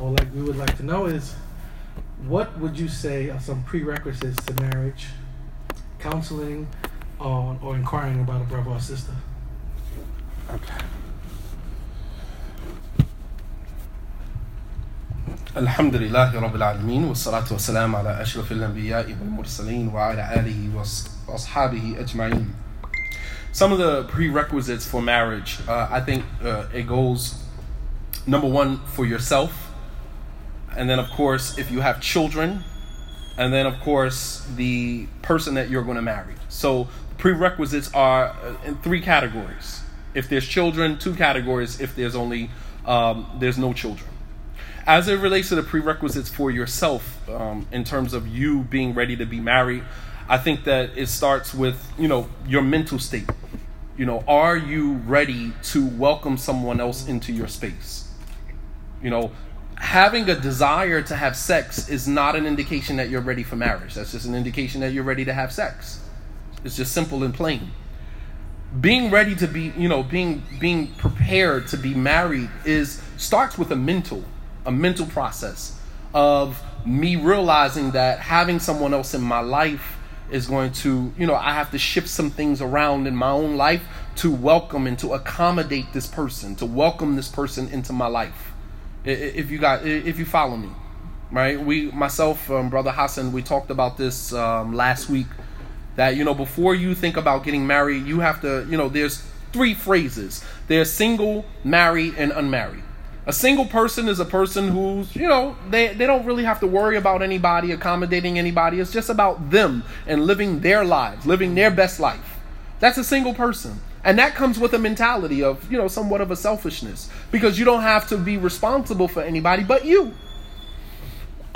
or like we would like to know is, what would you say are some prerequisites to marriage, counseling, or inquiring about a brother or sister? Okay. Alhamdulillahirobbilalamin, wa salatu wa salam ala ashrafil anbiya'i wal mursaleen wa ala alihi wa ashabihi ajma'in. Some of the prerequisites for marriage, I think it goes, number one, for yourself. And then, of course, if you have children. And then, of course, the person that you're going to marry. So prerequisites are in three categories. If there's children, two categories. If there's only, there's no children. As it relates to the prerequisites for yourself, in terms of you being ready to be married, I think that it starts with, you know, your mental state. You know, are you ready to welcome someone else into your space? You know, having a desire to have sex is not an indication that you're ready for marriage. That's just an indication that you're ready to have sex. It's just simple and plain. Being ready to be, you know, being prepared to be married starts with a mental process of me realizing that having someone else in my life is going to, you know, I have to shift some things around in my own life to welcome and to accommodate this person, to welcome this person into my life. If you follow me, right? Myself, Brother Hassan, we talked about this last week, that, you know, before you think about getting married, you have to, you know, there's three phrases. There's single, married, and unmarried. A single person is a person who's, you know, they don't really have to worry about anybody, accommodating anybody. It's just about them and living their lives, living their best life. That's a single person. And that comes with a mentality of, you know, somewhat of a selfishness, because you don't have to be responsible for anybody but you.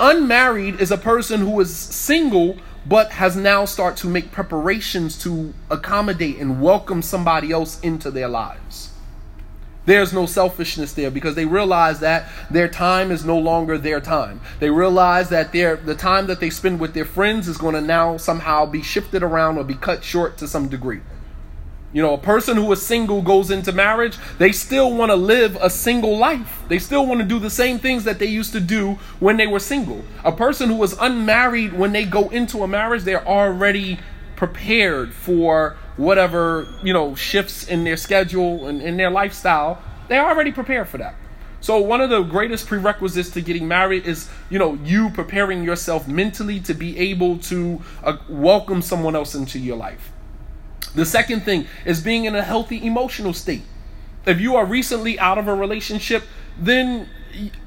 Unmarried is a person who is single but has now started to make preparations to accommodate and welcome somebody else into their lives. There's no selfishness there, because they realize that their time is no longer their time. They realize that the time that they spend with their friends is going to now somehow be shifted around or be cut short to some degree. You know, a person who is single goes into marriage, they still want to live a single life. They still want to do the same things that they used to do when they were single. A person who is unmarried, when they go into a marriage, they're already prepared for whatever, you know, shifts in their schedule and in their lifestyle. They're already prepared for that. So one of the greatest prerequisites to getting married is, you know, you preparing yourself mentally to be able to welcome someone else into your life. The second thing is being in a healthy emotional state. If you are recently out of a relationship, then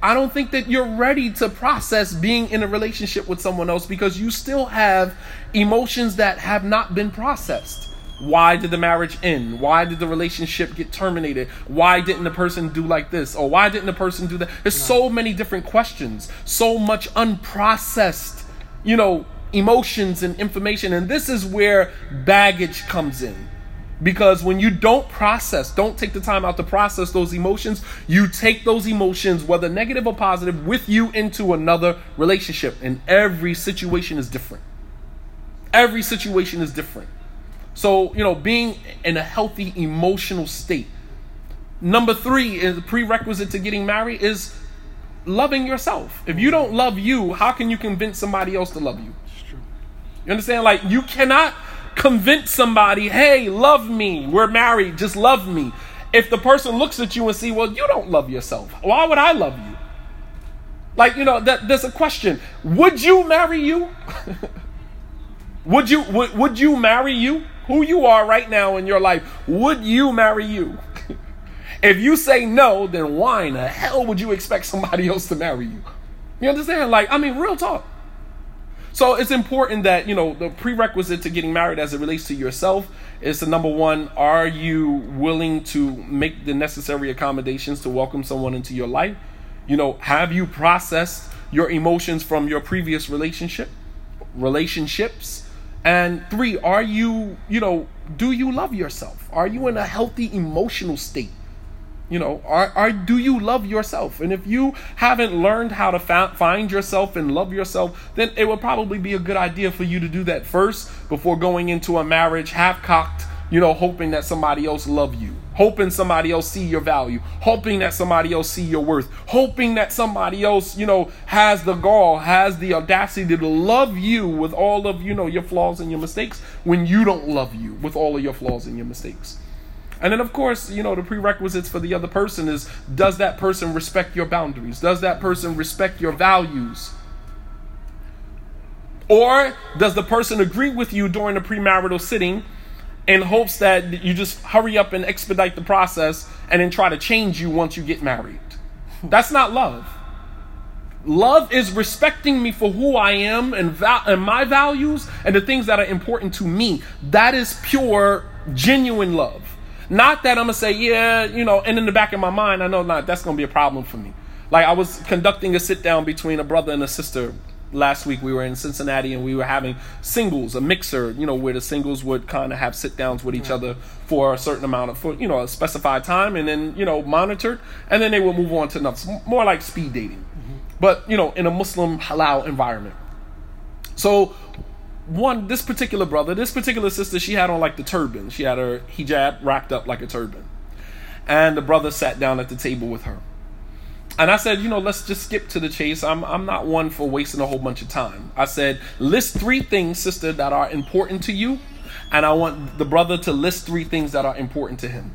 I don't think that you're ready to process being in a relationship with someone else, because you still have emotions that have not been processed. Why did the marriage end? Why did the relationship get terminated? Why didn't the person do like this? Or why didn't the person do that? There's so many different questions, so much unprocessed, you know, emotions and information. And this is where baggage comes in. Because when you don't take the time out to process those emotions, you take those emotions, whether negative or positive, with you into another relationship. And every situation is different. Every situation is different. So, you know, being in a healthy emotional state. Number three is the prerequisite to getting married is loving yourself. If you don't love you, how can you convince somebody else to love you? It's true. You understand? Like, you cannot convince somebody, hey, love me, we're married, just love me. If the person looks at you and see, well, you don't love yourself, why would I love you? Like, you know, there's a question. Would you marry you? Would you marry you? Who you are right now in your life, would you marry you? If you say no, then why in the hell would you expect somebody else to marry you? You understand? Like, I mean, real talk. So it's important that, you know, the prerequisite to getting married as it relates to yourself is to, number one, are you willing to make the necessary accommodations to welcome someone into your life? You know, have you processed your emotions from your previous relationships? And three, are you, you know, do you love yourself? Are you in a healthy emotional state? You know, do you love yourself? And if you haven't learned how to find yourself and love yourself, then it would probably be a good idea for you to do that first before going into a marriage half-cocked, you know, hoping that somebody else love you, hoping somebody else see your value, hoping that somebody else see your worth, hoping that somebody else, you know, has the gall, has the audacity to love you with all of, you know, your flaws and your mistakes when you don't love you with all of your flaws and your mistakes. And then, of course, you know, the prerequisites for the other person is, does that person respect your boundaries? Does that person respect your values? Or does the person agree with you during the premarital sitting in hopes that you just hurry up and expedite the process and then try to change you once you get married? That's not love. Love is respecting me for who I am and my values and the things that are important to me. That is pure, genuine love. Not that I'm going to say, yeah, you know, and in the back of my mind, I know not, that's going to be a problem for me. Like, I was conducting a sit down between a brother and a sister last week. We were in Cincinnati and we were having singles, a mixer, you know, where the singles would kind of have sit downs with each other for a certain amount of, for, you know, a specified time, and then, you know, monitored, and then they would move on to another, more like speed dating, but, you know, in a Muslim halal environment. So one, this particular brother, this particular sister, she had on like the turban. She had her hijab wrapped up like a turban, and the brother sat down at the table with her. And I said, you know, let's just skip to the chase. I'm not one for wasting a whole bunch of time. I said, list three things, sister, that are important to you. And I want the brother to list three things that are important to him.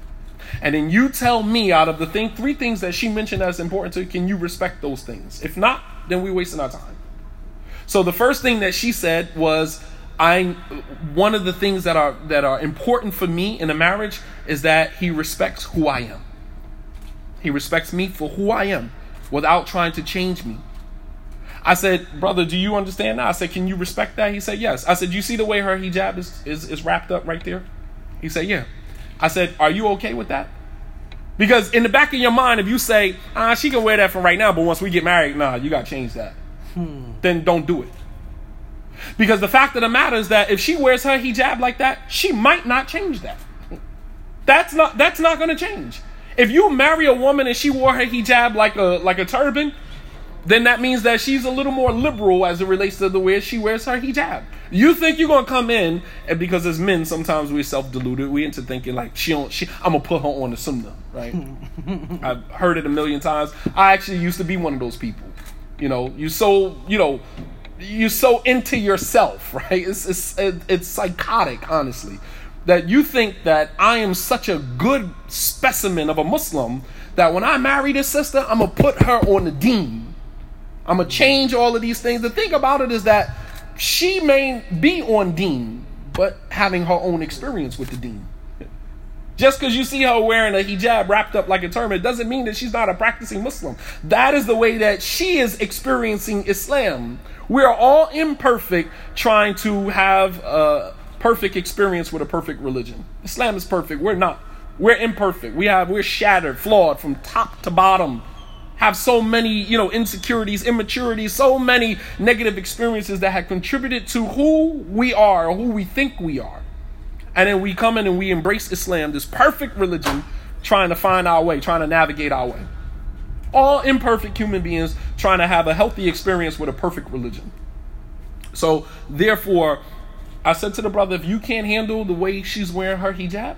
And then you tell me, out of the three things that she mentioned as important to you, can you respect those things? If not, then we're wasting our time. So the first thing that she said was, one of the things that are important for me in a marriage is that he respects who I am. He respects me for who I am without trying to change me. I said, brother, do you understand that? I said, can you respect that? He said, yes. I said, you see the way her hijab is wrapped up right there? He said, yeah. I said, are you okay with that? Because in the back of your mind, if you say, she can wear that for right now, but once we get married, you got to change that. Then don't do it. Because the fact of the matter is that if she wears her hijab like that, she might not change that. That's not going to change. If you marry a woman and she wore her hijab like a turban, then that means that she's a little more liberal as it relates to the way she wears her hijab. You think you're going to come in, and because as men, sometimes we're self-deluded. We're into thinking like, I'm going to put her on the sunnah, right? I've heard it a million times. I actually used to be one of those people. You know, you're so into yourself, right? It's psychotic, honestly. That you think that I am such a good specimen of a Muslim that when I marry this sister, I'm going to put her on the deen. I'm going to change all of these things. The thing about it is that she may be on deen, but having her own experience with the deen. Just because you see her wearing a hijab wrapped up like a turban doesn't mean that she's not a practicing Muslim. That is the way that she is experiencing Islam. We are all imperfect, trying to have perfect experience with a perfect religion. Islam is perfect. We're not. We're imperfect. We're shattered, flawed from top to bottom. Have so many, you know, insecurities, immaturities, so many negative experiences that have contributed to who we are or who we think we are. And then we come in and we embrace Islam, this perfect religion, trying to find our way, trying to navigate our way. All imperfect human beings trying to have a healthy experience with a perfect religion. So therefore, I said to the brother, if you can't handle the way she's wearing her hijab,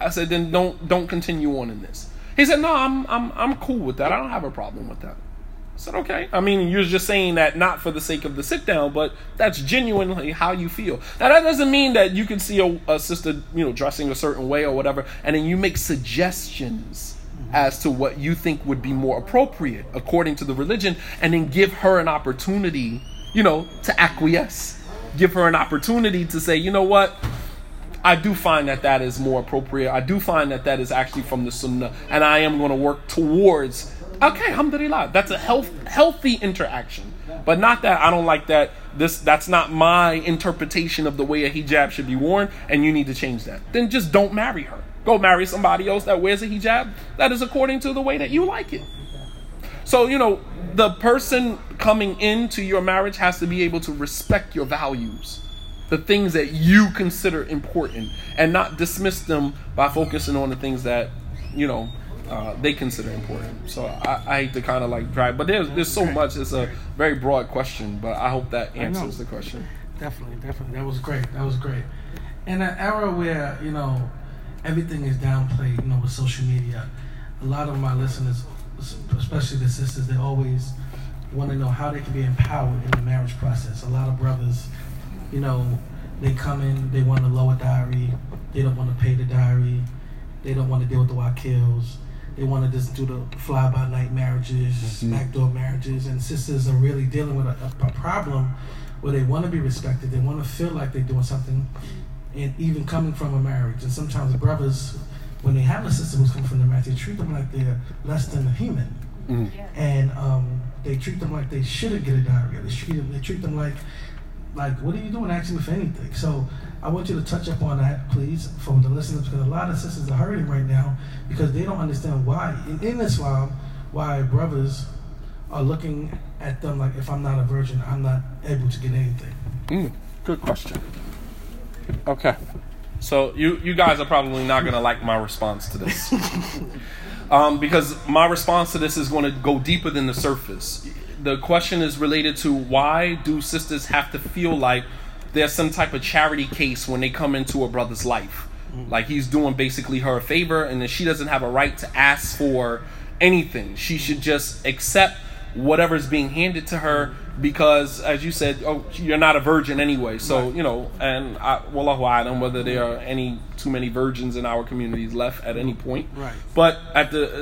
I said, then don't continue on in this. He said, no, I'm cool with that. I don't have a problem with that. I said, okay. I mean, you're just saying that not for the sake of the sit down, but that's genuinely how you feel. Now, that doesn't mean that you can see a sister, you know, dressing a certain way or whatever, and then you make suggestions as to what you think would be more appropriate according to the religion, and then give her an opportunity, you know, to acquiesce. Give her an opportunity to say, you know what, I do find that is more appropriate. I do find that is actually from the sunnah, and I am going to work towards. Okay, alhamdulillah. That's a healthy interaction, but not that I don't like that. That's not my interpretation of the way a hijab should be worn, and you need to change that. Then just don't marry her. Go marry somebody else that wears a hijab that is according to the way that you like it. So, you know, the person coming into your marriage has to be able to respect your values, the things that you consider important, and not dismiss them by focusing on the things that, you know, they consider important. So I hate to kind of like drive, but there's so much. It's a very broad question, but I hope that answers the question. Definitely. That was great. in an era where, you know, everything is downplayed, you know, with social media, a lot of my listeners, especially the sisters, they always want to know how they can be empowered in the marriage process. A lot of brothers, you know, they come in, they want to lower diary, they don't want to pay the diary, they don't want to deal with the wakils, they want to just do the fly-by-night marriages, mm-hmm. backdoor marriages, and sisters are really dealing with a problem where they want to be respected, they want to feel like they're doing something, and even coming from a marriage. And sometimes brothers, when they have a sister who's coming from the marriage, they treat them like they're less than a human. Mm. Yeah. And they treat them like they shouldn't get a diarrhea. They treat them like, what are you doing actually for anything? So I want you to touch up on that, please, for the listeners, because a lot of sisters are hurting right now because they don't understand why, in Islam, why brothers are looking at them like, if I'm not a virgin, I'm not able to get anything. Mm, good question. Okay. So you guys are probably not going to like my response to this. Because my response to this is going to go deeper than the surface. The question is related to, why do sisters have to feel like there's some type of charity case when they come into a brother's life? Like he's doing basically her a favor, and then she doesn't have a right to ask for anything. She should just accept whatever's being handed to her, because, as you said, oh, you're not a virgin anyway. So, right. You know, and wallahu a'lam whether there are too many virgins in our communities left at any point. Right. But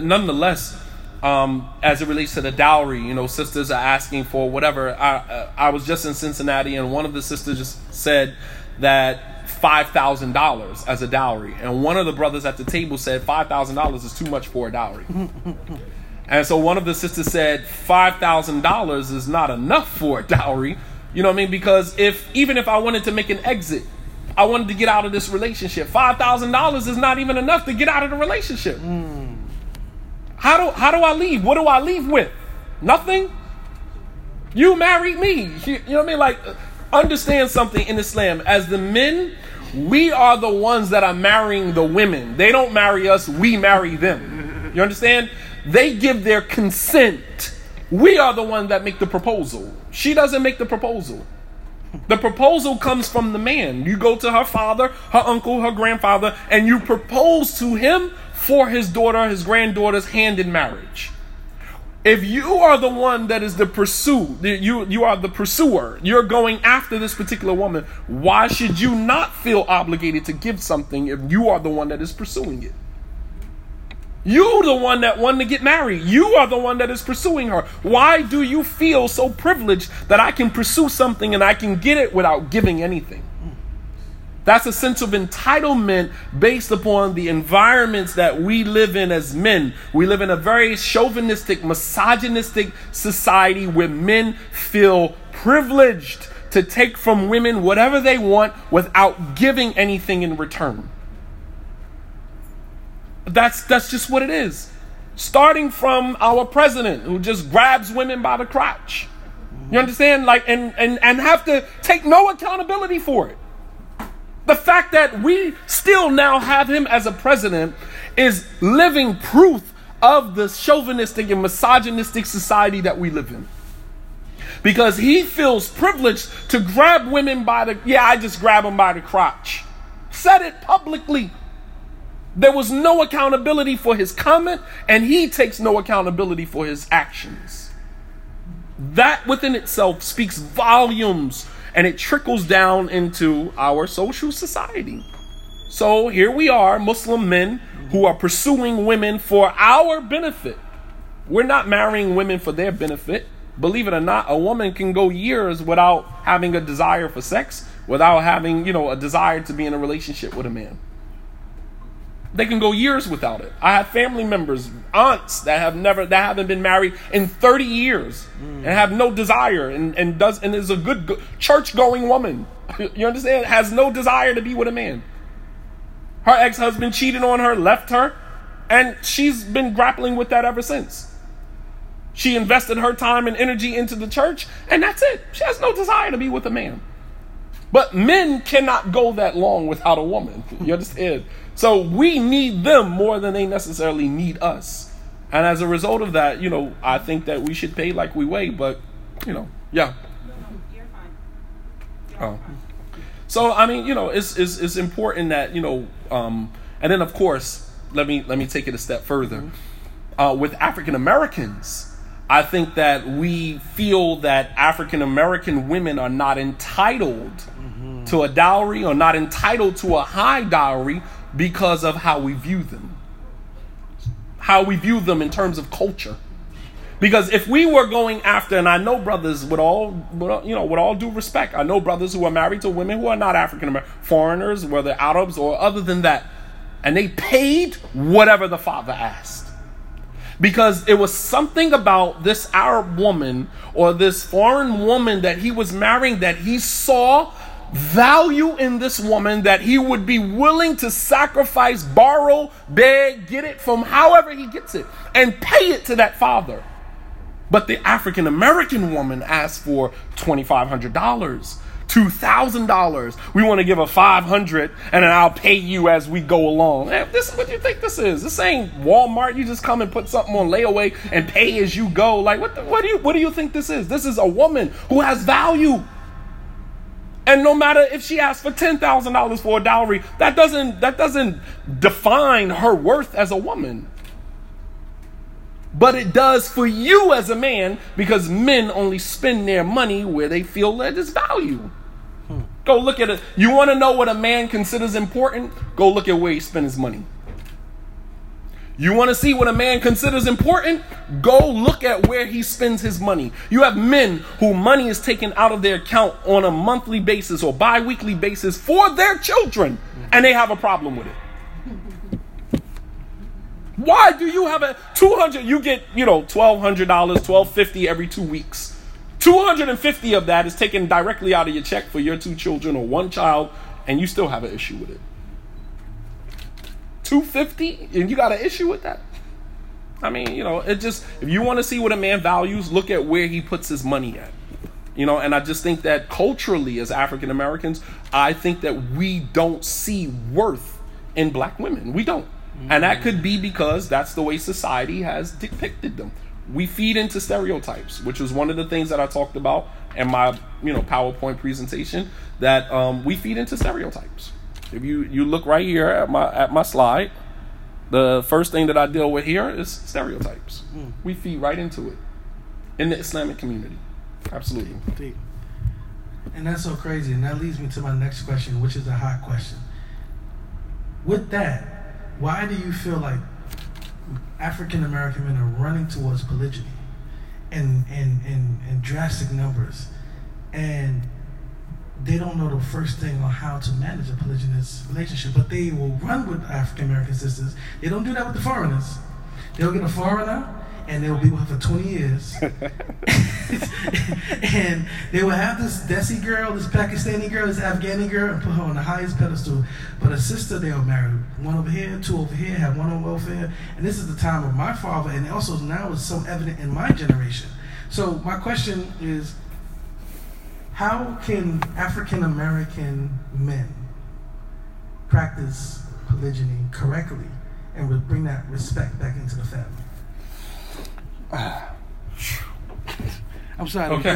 nonetheless, as it relates to the dowry, you know, sisters are asking for whatever. I was just in Cincinnati, and one of the sisters just said that $5,000 as a dowry. And one of the brothers at the table said $5,000 is too much for a dowry. And so one of the sisters said $5,000 is not enough for a dowry. You know what I mean? Because even if I wanted to make an exit, I wanted to get out of this relationship, $5,000 is not even enough to get out of the relationship. Mm. How do I leave? What do I leave with? Nothing? You married me. You know what I mean? Like, understand something in Islam. As the men, we are the ones that are marrying the women. They don't marry us. We marry them. You understand? They give their consent. We are the one that make the proposal. She doesn't make the proposal. The proposal comes from the man. You go to her father, her uncle, her grandfather, and you propose to him for his daughter, his granddaughter's hand in marriage. If you are the one that is the pursuit, you are the pursuer, you're going after this particular woman, why should you not feel obligated to give something if you are the one that is pursuing it? You the one that wanted to get married. You are the one that is pursuing her. Why do you feel so privileged that I can pursue something and I can get it without giving anything? That's a sense of entitlement based upon the environments that we live in as men. We live in a very chauvinistic, misogynistic society where men feel privileged to take from women whatever they want without giving anything in return. That's just what it is. Starting from our president, who just grabs women by the crotch. You understand? Like, and have to take no accountability for it. The fact that we still now have him as a president is living proof of the chauvinistic and misogynistic society that we live in. Because he feels privileged to grab women by the... Yeah, I just grab them by the crotch. Said it publicly. There was no accountability for his comment, and he takes no accountability for his actions. That within itself speaks volumes, and it trickles down into our social society. So here we are, Muslim men who are pursuing women for our benefit. We're not marrying women for their benefit. Believe it or not, a woman can go years without having a desire for sex, without having, you know, a desire to be in a relationship with a man. They can go years without it. I have family members, aunts that haven't been married in 30 years and have no desire and is a good church-going woman. You understand? Has no desire to be with a man. Her ex-husband cheated on her, left her, and she's been grappling with that ever since. She invested her time and energy into the church, and that's it. She has no desire to be with a man. But men cannot go that long without a woman. You understand? So we need them more than they necessarily need us. And as a result of that, you know, I think that we should pay like we weigh, but, you know, yeah. No, you're fine. You're fine. So I mean, you know, it's important that, you know, and then of course, let me take it a step further. Mm-hmm. With African Americans, I think that we feel that African American women are not entitled mm-hmm. to a dowry, or not entitled to a high dowry, because of how we view them. How we view them in terms of culture. Because if we were going after, and I know brothers with all, you know, with all due respect, I know brothers who are married to women who are not African American, foreigners, whether Arabs or other than that, and they paid whatever the father asked. Because it was something about this Arab woman or this foreign woman that he was marrying that he saw value in this woman, that he would be willing to sacrifice, borrow, beg, get it from however he gets it, and pay it to that father. But the African American woman asked for $2,500, $2,000. We want to give her $500, and then I'll pay you as we go along. Man, this is what you think this is. This ain't Walmart. You just come and put something on layaway and pay as you go. Like, what do you think this is? This is a woman who has value. And no matter if she asks for $10,000 for a dowry, that doesn't define her worth as a woman. But it does for you as a man, because men only spend their money where they feel that it's value. Go look at it. You want to know what a man considers important? Go look at where he spends his money. You want to see what a man considers important? Go look at where he spends his money. You have men who money is taken out of their account on a monthly basis or bi-weekly basis for their children, and they have a problem with it. Why do you have a $200? You get, you know, $1,200, $1,250 every 2 weeks. $250 of that is taken directly out of your check for your 2 children or 1 child, and you still have an issue with it. $250, and you got an issue with that? I mean, you know, it just, if you want to see what a man values, look at where he puts his money at. You know, and I just think that culturally, as African Americans, I think that we don't see worth in black women. We don't. And that could be because that's the way society has depicted them. We feed into stereotypes, which was one of the things that I talked about in my, you know, PowerPoint presentation, that we feed into stereotypes. If you look right here at my slide, the first thing that I deal with here is stereotypes. We feed right into it in the Islamic community. Absolutely. Deep. And that's so crazy. And that leads me to my next question, which is a hot question. With that, why do you feel like African American men are running towards polygyny in drastic numbers, and they don't know the first thing on how to manage a polygynous relationship, but they will run with African American sisters? They don't do that with the foreigners. They'll get a foreigner and they'll be with her for 20 years. And they will have this Desi girl, this Pakistani girl, this Afghani girl, and put her on the highest pedestal. But a sister they'll marry, one over here, two over here, have one on welfare. And this is the time of my father, and also now is so evident in my generation. So my question is, how can African American men practice polygyny correctly and would bring that respect back into the family? I'm sorry. Okay.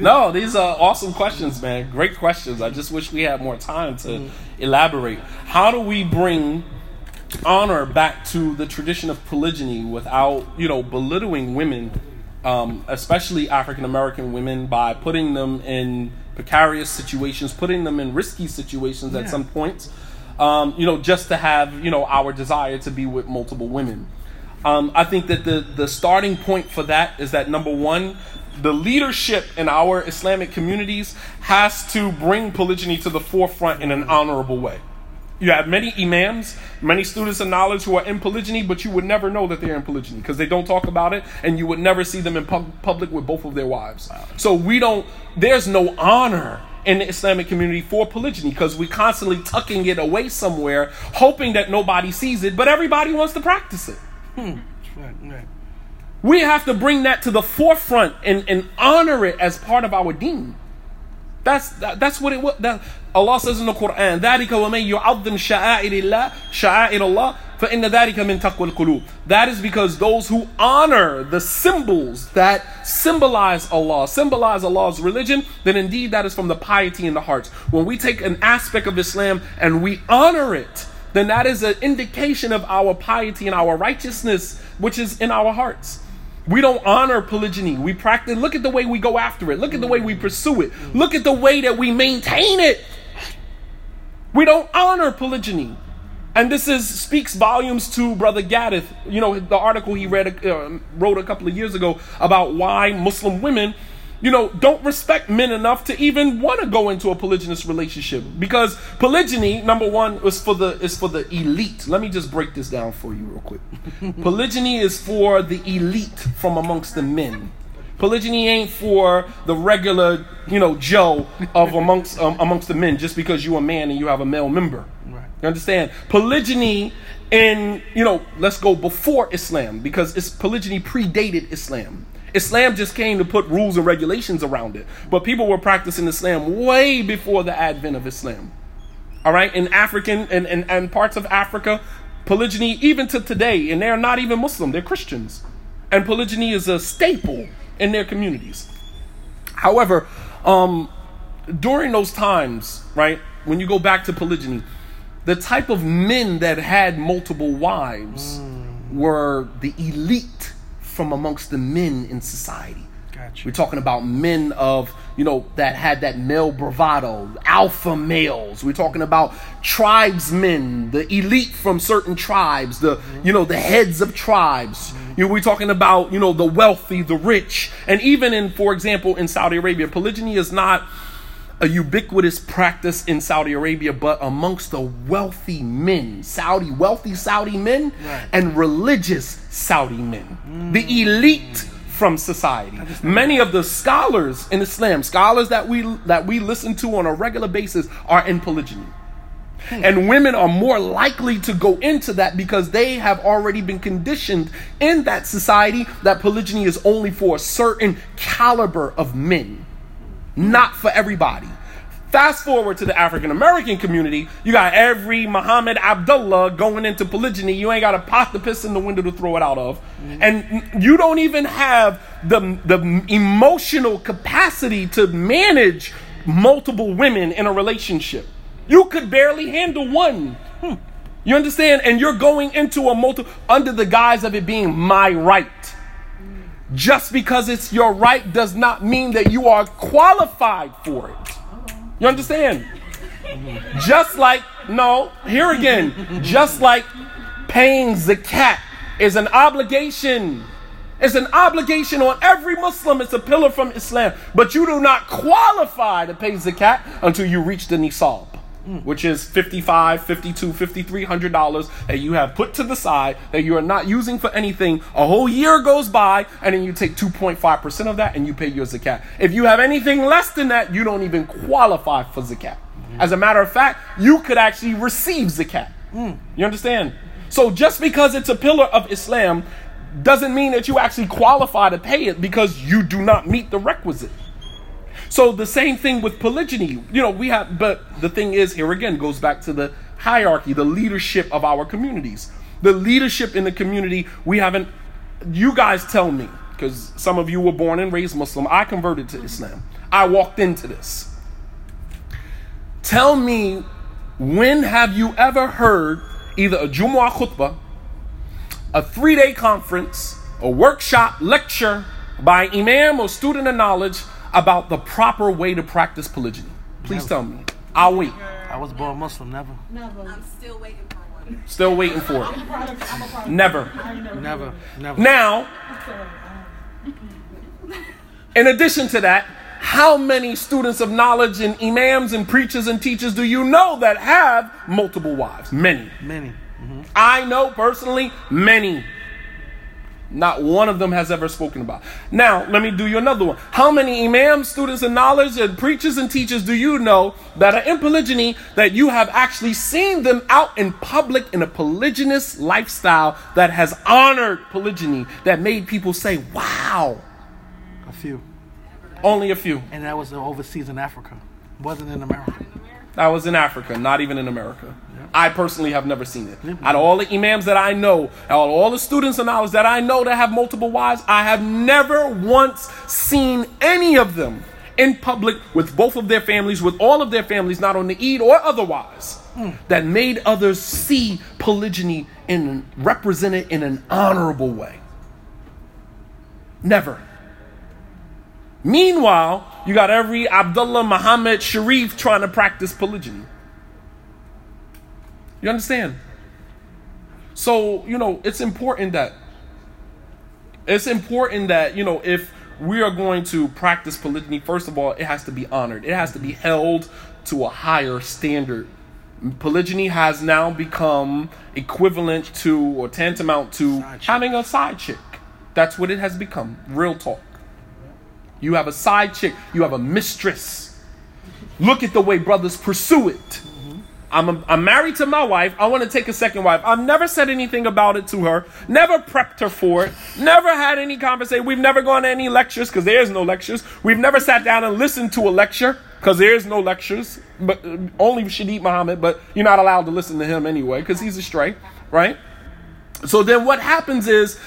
No, these are awesome questions, man. Great questions. I just wish we had more time to elaborate. How do we bring honor back to the tradition of polygyny without, you know, belittling women, especially African American women, by putting them in precarious situations, putting them in risky situations at some points, you know, just to have, you know, our desire to be with multiple women. I think that the starting point for that is that, number one, the leadership in our Islamic communities has to bring polygyny to the forefront in an honorable way. You have many imams, many students of knowledge who are in polygyny, but you would never know that they're in polygyny because they don't talk about it, and you would never see them in public with both of their wives. So there's no honor in the Islamic community for polygyny because we're constantly tucking it away somewhere, hoping that nobody sees it, but everybody wants to practice it. We have to bring that to the forefront and honor it as part of our deen. That's what it was. Allah says in the Quran, ذَلِكَ وَمَنْ يُعَظِّمْ شَعَائِرَ اللَّهِ فَإِنَّ ذَلِكَ مِنْ تَقْوَى الْقُلُوبِ. That is because those who honor the symbols that symbolize Allah's religion, then indeed that is from the piety in the hearts. When we take an aspect of Islam and we honor it, then that is an indication of our piety and our righteousness, which is in our hearts. We don't honor polygyny. We practice. Look at the way we go after it. Look at the way we pursue it. Look at the way that we maintain it. We don't honor polygyny. And this speaks volumes to Brother Gaddith. You know, the article he wrote a couple of years ago about why Muslim women, you know, don't respect men enough to even want to go into a polygynous relationship. Because polygyny, number one, is for the elite. Let me just break this down for you real quick. Polygyny is for the elite from amongst the men. Polygyny ain't for the regular, you know, Joe of amongst the men just because you're a man and you have a male member. Right. You understand? Polygyny in, you know, let's go before Islam, because polygyny predated Islam. Islam just came to put rules and regulations around it. But people were practicing Islam way before the advent of Islam. All right? In African and parts of Africa, polygyny even to today, and they're not even Muslim, they're Christians. And polygyny is a staple in their communities. However, during those times, right, when you go back to polygyny, the type of men that had multiple wives were the elite from amongst the men in society. Gotcha. We're talking about men of, you know, that had that male bravado, alpha males. We're talking about tribesmen, the elite from certain tribes, the, you know, the heads of tribes. You know, we're talking about, you know, the wealthy, the rich. And even in, for example, in Saudi Arabia, polygyny is not a ubiquitous practice in Saudi Arabia, but amongst the wealthy men, wealthy Saudi men, right, and religious Saudi men, the elite from society. Many of the scholars in Islam, scholars that we listen to on a regular basis, are in polygyny. And women are more likely to go into that because they have already been conditioned in that society that polygyny is only for a certain caliber of men, not for everybody. Fast forward to the African American community, you got every Muhammad Abdullah going into polygyny. You ain't got a pot to piss in the window to throw it out of. And you don't even have the emotional capacity to manage multiple women in a relationship. You could barely handle one. You understand? And you're going into a under the guise of it being my right. Just because it's your right does not mean that you are qualified for it. You understand? Just like, no, here again, just like paying zakat is an obligation. It's an obligation on every Muslim. It's a pillar from Islam. But you do not qualify to pay zakat until you reach the nisab, which is $55, $52, $5,300 that you have put to the side that you are not using for anything. A whole year goes by, and then you take 2.5% of that and you pay your zakat. If you have anything less than that, you don't even qualify for zakat. As a matter of fact, you could actually receive zakat. You understand? So just because it's a pillar of Islam doesn't mean that you actually qualify to pay it, because you do not meet the requisite. So the same thing with polygyny. You know, we have, but the thing is, here again, goes back to the hierarchy, the leadership of our communities. The leadership in the community, we haven't, you guys tell me, because some of you were born and raised Muslim. I converted to Islam. I walked into this. Tell me, when have you ever heard either a Jumu'ah khutbah, a 3-day conference, a workshop, lecture by imam or student of knowledge about the proper way to practice polygyny? Please tell me. I'll wait. I was born Muslim, never. I'm still waiting for one. Still waiting for it. Never. Now, in addition to that, how many students of knowledge and imams and preachers and teachers do you know that have multiple wives? Many. I know personally many. Not one of them has ever spoken about. Now, let me do you another one. How many imams, students of knowledge, and preachers and teachers do you know that are in polygyny that you have actually seen them out in public in a polygynous lifestyle that has honored polygyny, that made people say, wow? A few. Only a few. And that was overseas in Africa. Wasn't in America. That was in Africa, not even in America. Yeah. I personally have never seen it. Yeah. Out of all the imams that I know, out of all the students and knowledge that I know that have multiple wives, I have never once seen any of them in public with both of their families, with all of their families, not on the Eid or otherwise, that made others see polygyny and represent it in an honorable way. Never. Meanwhile, you got every Abdullah, Muhammad, Sharif trying to practice polygyny. You understand? So, you know, it's important that, you know, if we are going to practice polygyny, first of all, it has to be honored. It has to be held to a higher standard. Polygyny has now become equivalent to or tantamount to having a side chick. That's what it has become. Real talk. You have a side chick. You have a mistress. Look at the way brothers pursue it. Mm-hmm. I'm married to my wife. I want to take a second wife. I've never said anything about it to her. Never prepped her for it. Never had any conversation. We've never gone to any lectures because there is no lectures. We've never sat down and listened to a lecture because there is no lectures. But only Shadeed Muhammad. But you're not allowed to listen to him anyway because he's a stray, right? So then what happens is,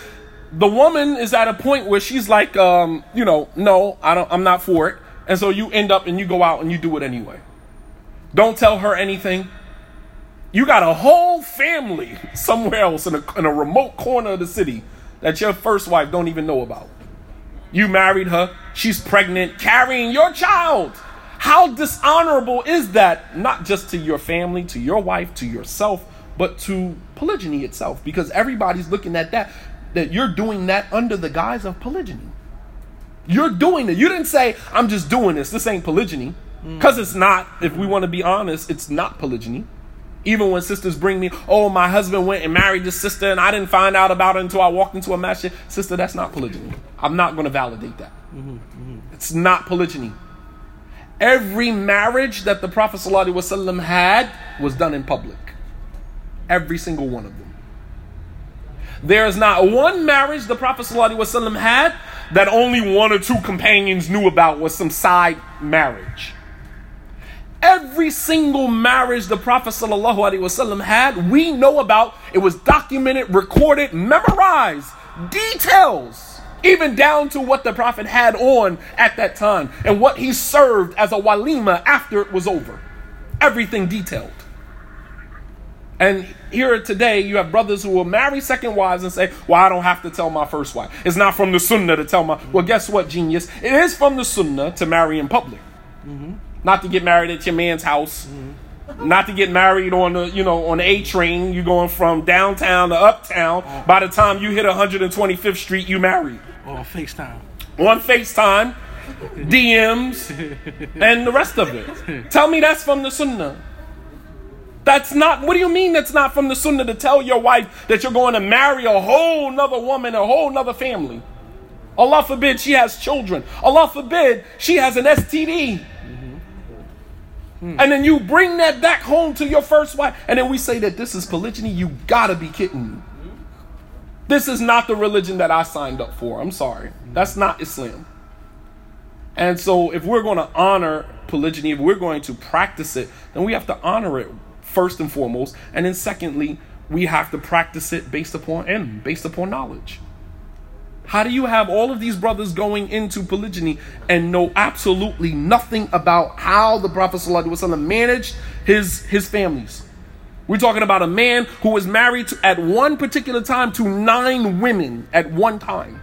the woman is at a point where she's like, you know, no, I'm not for it. And so you end up and you go out and you do it anyway. Don't tell her anything. You got a whole family somewhere else in a remote corner of the city that your first wife don't even know about. You married her. She's pregnant, carrying your child. How dishonorable is that? Not just to your family, to your wife, to yourself, but to polygyny itself, because everybody's looking at that you're doing that under the guise of polygyny. You're doing it. You didn't say, I'm just doing this. This ain't polygyny. Because it's not. If we want to be honest, it's not polygyny. Even when sisters bring me, oh, my husband went and married this sister and I didn't find out about it until I walked into a masjid. Sister, that's not polygyny. I'm not going to validate that. It's not polygyny. Every marriage that the Prophet ﷺ had was done in public. Every single one of them. There is not one marriage the Prophet ﷺ had that only one or two companions knew about was some side marriage. Every single marriage the Prophet ﷺ had, we know about. It was documented, recorded, memorized, details, even down to what the Prophet had on at that time and what he served as a walima after it was over. Everything detailed. And here today, you have brothers who will marry second wives and say, well, I don't have to tell my first wife. It's not from the sunnah to tell my... Well, guess what, genius? It is from the sunnah to marry in public. Mm-hmm. Not to get married at your man's house. Mm-hmm. Not to get married on the, you know, on the A train. You're going from downtown to uptown. Oh. By the time you hit 125th Street, you married. Or FaceTime. On FaceTime, DMs, and the rest of it. Tell me that's from the sunnah. That's not, what do you mean that's not from the sunnah to tell your wife that you're going to marry a whole nother woman, a whole nother family? Allah forbid she has children. Allah forbid she has an STD. And then you bring that back home to your first wife. And then we say that this is polygyny. You gotta be kidding me. This is not the religion that I signed up for. I'm sorry. That's not Islam. And so if we're going to honor polygyny, if we're going to practice it, then we have to honor it. First and foremost, and then secondly, we have to practice it based upon knowledge. How do you have all of these brothers going into polygyny and know absolutely nothing about how the Prophet ﷺ managed his families? We're talking about a man who was married at one particular time to 9 women at one time.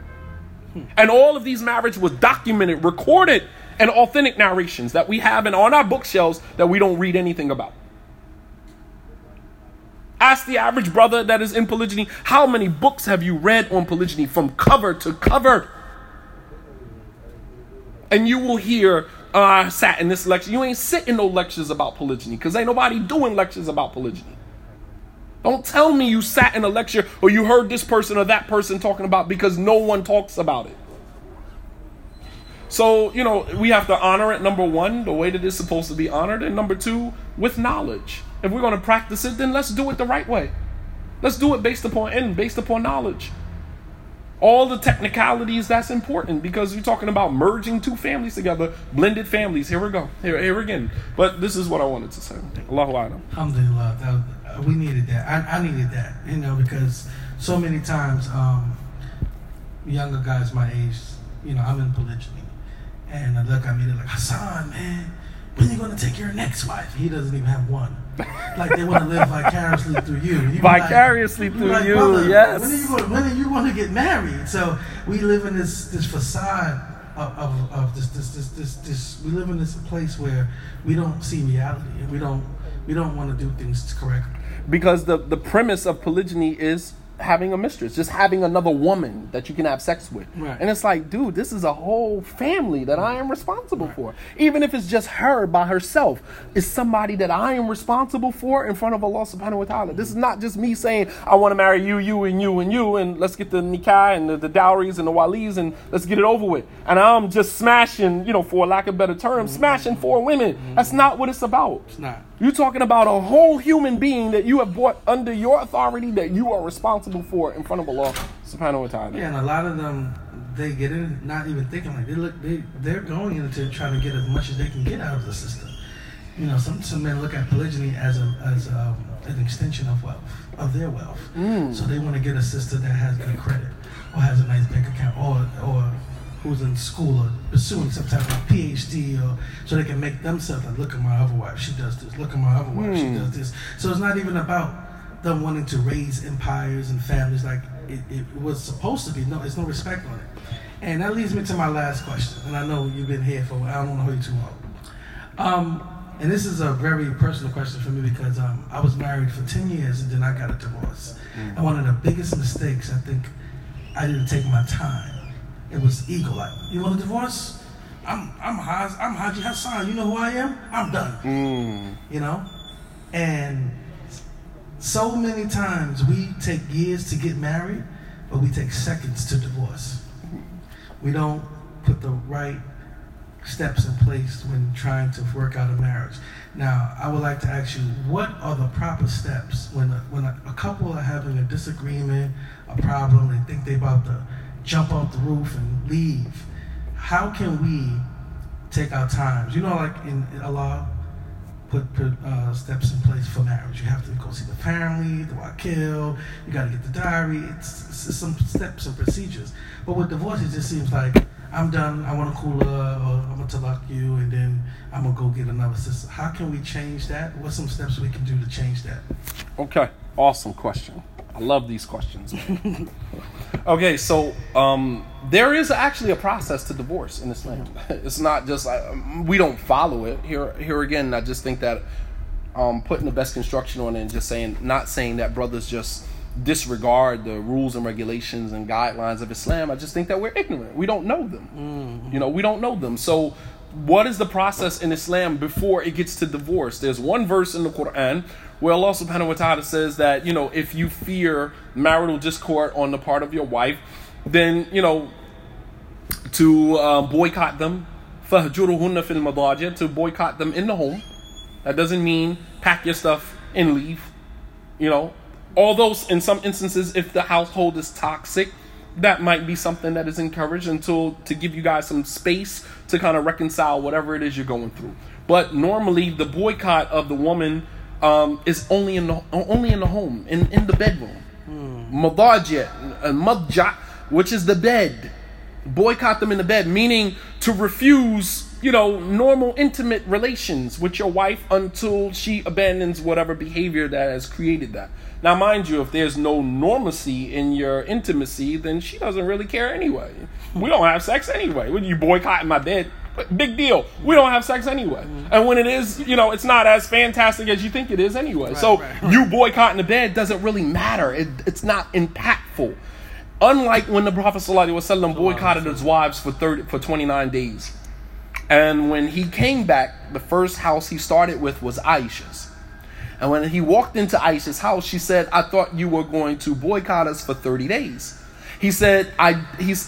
And all of these marriages was documented, recorded, and authentic narrations that we have and on our bookshelves that we don't read anything about. Ask the average brother that is in polygyny, how many books have you read on polygyny from cover to cover? And you will hear, I sat in this lecture. You ain't sitting no lectures about polygyny because ain't nobody doing lectures about polygyny. Don't tell me you sat in a lecture or you heard this person or that person talking about because no one talks about it. So, you know, we have to honor it, number one, the way that it's supposed to be honored, and number two, with knowledge. If we're going to practice it, then let's do it the right way. Let's do it based upon knowledge. all the technicalities that's important, because you're talking about merging two families together, blended families. Here we go. Here again. But this is what I wanted to say. Allahu A'lam. Alhamdulillah. We needed that. I needed that, you know, because so many times younger guys my age, you know, I'm in polygyny. And I look at me, they're like, Hassan, man, when are you going to take your next wife? He doesn't even have one. Like, they want to live vicariously through you. Vicariously through you, yes. When are you going to get married? So we live in this facade of this. We live in this place where we don't see reality, and we don't want to do things correctly. Because the premise of polygyny is having a mistress, just having another woman that you can have sex with, right. And it's like, dude, this is a whole family that I am responsible for. Even if it's just her by herself, it's somebody that I am responsible for in front of Allah Subhanahu wa Taala. This is not just me saying I want to marry you, you, and you, and you, and let's get the nikah and the dowries and the walis and let's get it over with. And I'm just smashing, you know, for lack of a better term, smashing four women. That's not what it's about. It's not. You're talking about a whole human being that you have brought under your authority that you are responsible for in front of Allah Subhanahu wa Ta'ala. Yeah, and a lot of them, they get in not even thinking. Like, they're going into trying to get as much as they can get out of the system. You know, some men look at polygyny as an extension of wealth, of their wealth. So they want to get a sister that has good credit or has a nice bank account or who's in school or pursuing some type of PhD, or so they can make themselves like, look at my other wife, she does this, look at my other wife, she does this. So it's not even about them wanting to raise empires and families like it was supposed to be. No, there's no respect on it. And that leads me to my last question. And I know you've been here for a while, I don't want to hold you too long. And this is a very personal question for me because I was married for 10 years and then I got a divorce. And one of the biggest mistakes, I think, I didn't take my time. It was ego, like, you want a divorce? I'm Haji Hassan. You know who I am? I'm done. You know? And so many times we take years to get married, but we take seconds to divorce. We don't put the right steps in place when trying to work out a marriage. Now, I would like to ask you, what are the proper steps when a couple are having a disagreement, a problem, they think they're about to jump off the roof and leave? How can we take our times? You know, like in Allah, put steps in place for marriage. You have to go see the family, the wakil, you gotta get the diary. It's some steps and procedures. But with divorce, it just seems like, I'm done, I want a cooler, or I'm gonna talak you, and then I'm gonna go get another sister. How can we change that? What's some steps we can do to change that? Okay, awesome question. I love these questions. Okay, so there is actually a process to divorce in Islam. It's not just we don't follow it. Here again, I just think that putting the best construction on it and just saying, not saying that brothers just disregard the rules and regulations and guidelines of Islam. I just think that we're ignorant. We don't know them. You know, we don't know them. So what is the process in Islam before it gets to divorce? There's one verse in the Quran where Allah subhanahu wa ta'ala says that, you know, if you fear marital discord on the part of your wife, then, you know, to boycott them, فَهْجُرُهُنَّ فِي الْمَضَاجِعِ, to boycott them in the home. That doesn't mean pack your stuff and leave, you know. Although in some instances, if the household is toxic, that might be something that is encouraged until to give you guys some space to kind of reconcile whatever it is you're going through. But normally the boycott of the woman is only in the home, in the bedroom. Madja, which is the bed. Boycott them in the bed, meaning to refuse, you know, normal intimate relations with your wife until she abandons whatever behavior that has created that. Now, mind you, if there's no normalcy in your intimacy, then she doesn't really care anyway. We don't have sex anyway. When you boycott my bed, big deal. We don't have sex anyway. And when it is, you know, it's not as fantastic as you think it is anyway. Right. You boycotting the bed doesn't really matter. It's not impactful. Unlike when the Prophet ﷺ boycotted his wives for 29 days. And when he came back, the first house he started with was Aisha's. And when he walked into Aisha's house, she said, I thought you were going to boycott us for 30 days. He said,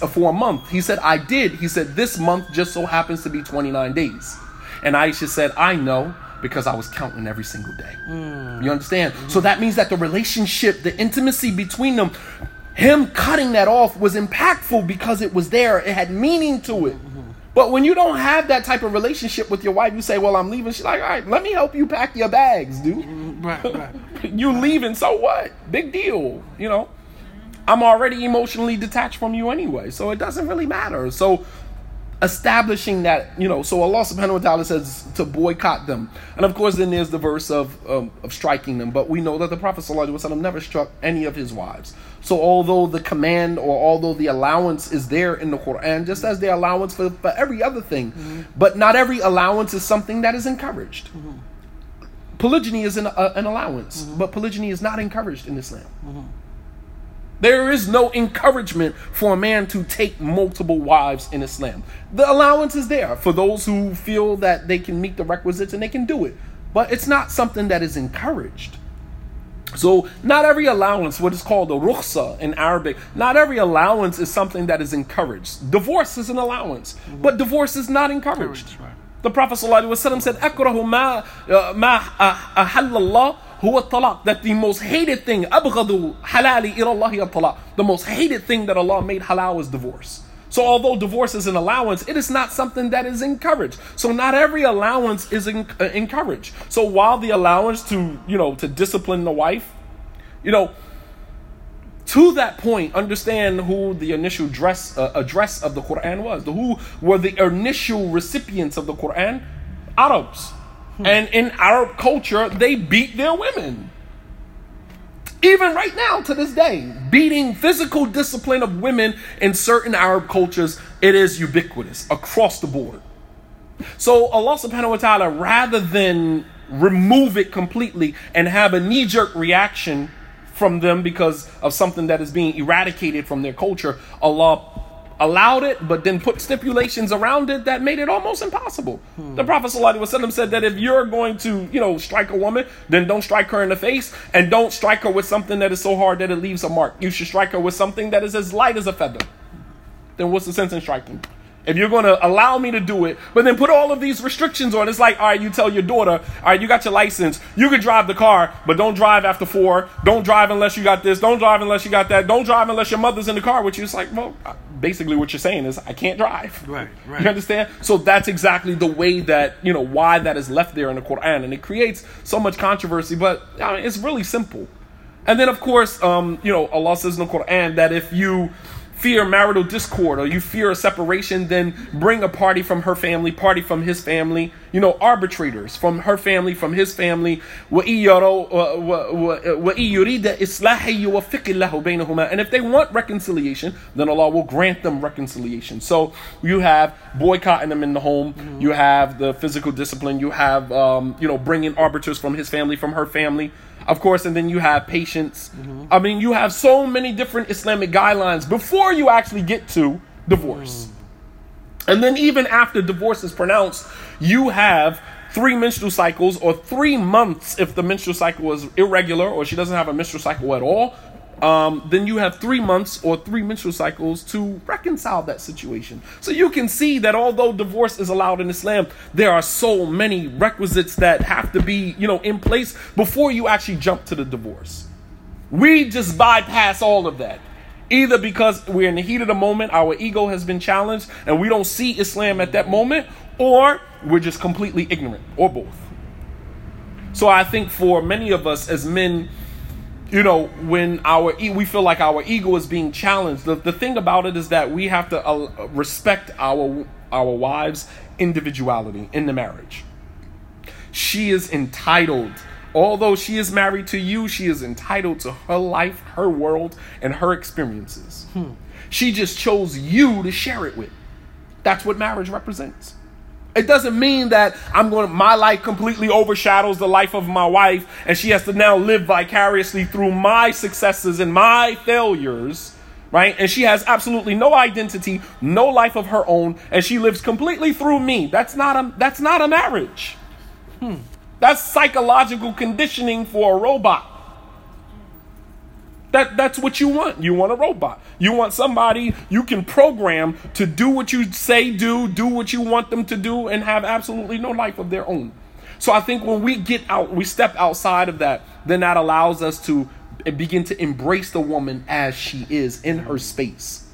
for a month. He said, I did. He said, this month just so happens to be 29 days. And Aisha said, I know, because I was counting every single day. You understand? So that means that the relationship, the intimacy between them him cutting that off was impactful because it was there. It had meaning to it. But when you don't have that type of relationship with your wife, you say, well, I'm leaving. She's like, all right, let me help you pack your bags, dude. Right. You leaving, so what? Big deal. You know, I'm already emotionally detached from you anyway, so it doesn't really matter. So establishing that, you know, so Allah subhanahu wa ta'ala says to boycott them. And of course, then there's the verse of striking them. But we know that the Prophet sallallahu alaihi wasallam never struck any of his wives. So although the command or although the allowance is there in the Quran, just as the allowance for every other thing, but not every allowance is something that is encouraged. Polygyny is an allowance, but polygyny is not encouraged in Islam. There is no encouragement for a man to take multiple wives in Islam. The allowance is there for those who feel that they can meet the requisites and they can do it, but it's not something that is encouraged. So not every allowance, what is called a rukhsa in Arabic, not every allowance is something that is encouraged. Divorce is an allowance, but divorce is not encouraged. Right. The Prophet ﷺ said, "Akrahu ma ahallallah huwa talaq." That the most hated thing, abghadu halali ilallahi talaq. The most hated thing that Allah made halal is divorce. So although divorce is an allowance, it is not something that is encouraged. So not every allowance is encouraged. So while the allowance to, you know, to discipline the wife, you know, to that point, understand who the initial address of the Quran was. Who were the initial recipients of the Quran? Arabs. And in Arab culture, they beat their women. Even right now, to this day, beating, physical discipline of women in certain Arab cultures, it is ubiquitous across the board. So Allah subhanahu wa ta'ala, rather than remove it completely and have a knee-jerk reaction from them because of something that is being eradicated from their culture, Allah allowed it, but then put stipulations around it that made it almost impossible. The Prophet ﷺ said that if you're going to, you know, strike a woman, then don't strike her in the face, and don't strike her with something that is so hard that it leaves a mark. You should strike her with something that is as light as a feather. Then what's the sense in striking? If you're going to allow me to do it, but then put all of these restrictions on, it's like, all right, you tell your daughter, all right, you got your license, you can drive the car, but don't drive after 4, don't drive unless you got this, don't drive unless you got that, don't drive unless your mother's in the car with you. It's like, well, basically what you're saying is I can't drive. Right. You understand? So that's exactly the way that, you know, why that is left there in the Quran. And it creates so much controversy, but I mean, it's really simple. And then, of course, you know, Allah says in the Quran that if you fear marital discord or you fear a separation, then bring a party from her family, party from his family, you know, arbitrators from her family, from his family. And if they want reconciliation, then Allah will grant them reconciliation. So you have boycotting them in the home, you have the physical discipline, you have, you know, bringing arbiters from his family, from her family. Of course, and then you have patience. I mean, you have so many different Islamic guidelines before you actually get to divorce. And then even after divorce is pronounced, you have 3 menstrual cycles or 3 months if the menstrual cycle is irregular or she doesn't have a menstrual cycle at all. Then you have 3 months or 3 menstrual cycles to reconcile that situation. So you can see that although divorce is allowed in Islam, there are so many requisites that have to be, you know, in place before you actually jump to the divorce. We just bypass all of that, either because we're in the heat of the moment, our ego has been challenged, and we don't see Islam at that moment, or we're just completely ignorant, or both. So I think for many of us as men, you know, when we feel like our ego is being challenged, the thing about it is that we have to respect our wives' individuality in the marriage. She is entitled, although she is married to you, she is entitled to her life, her world, and her experiences. She just chose you to share it with. That's what marriage represents. It doesn't mean that my life completely overshadows the life of my wife and she has to now live vicariously through my successes and my failures, right? And she has absolutely no identity, no life of her own, and she lives completely through me. That's not a marriage. That's psychological conditioning for a robot. That's what you want. You want a robot. You want somebody you can program to do what you say do what you want them to do, and have absolutely no life of their own. So I think when we step outside of that, then that allows us to and begin to embrace the woman as she is in her space.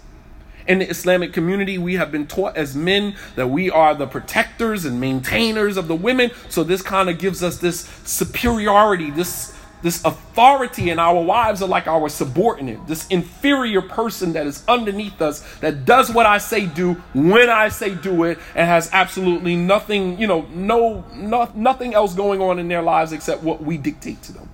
In the Islamic community, we have been taught as men that we are the protectors and maintainers of the women. So this kind of gives us this superiority, this authority, and our wives are like our subordinate, this inferior person that is underneath us, that does what I say do when I say do it, and has absolutely nothing, nothing else going on in their lives except what we dictate to them.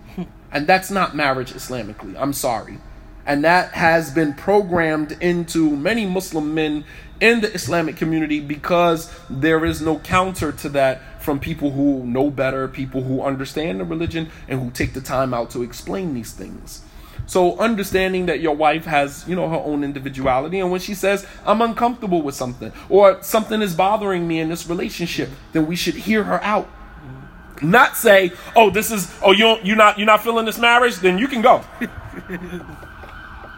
And that's not marriage Islamically. I'm sorry. And that has been programmed into many Muslim men in the Islamic community because there is no counter to that from people who know better, people who understand the religion and who take the time out to explain these things. So understanding that your wife has, her own individuality. And when she says, I'm uncomfortable with something or something is bothering me in this relationship, then we should hear her out. Not say, you're not feeling this marriage, then you can go.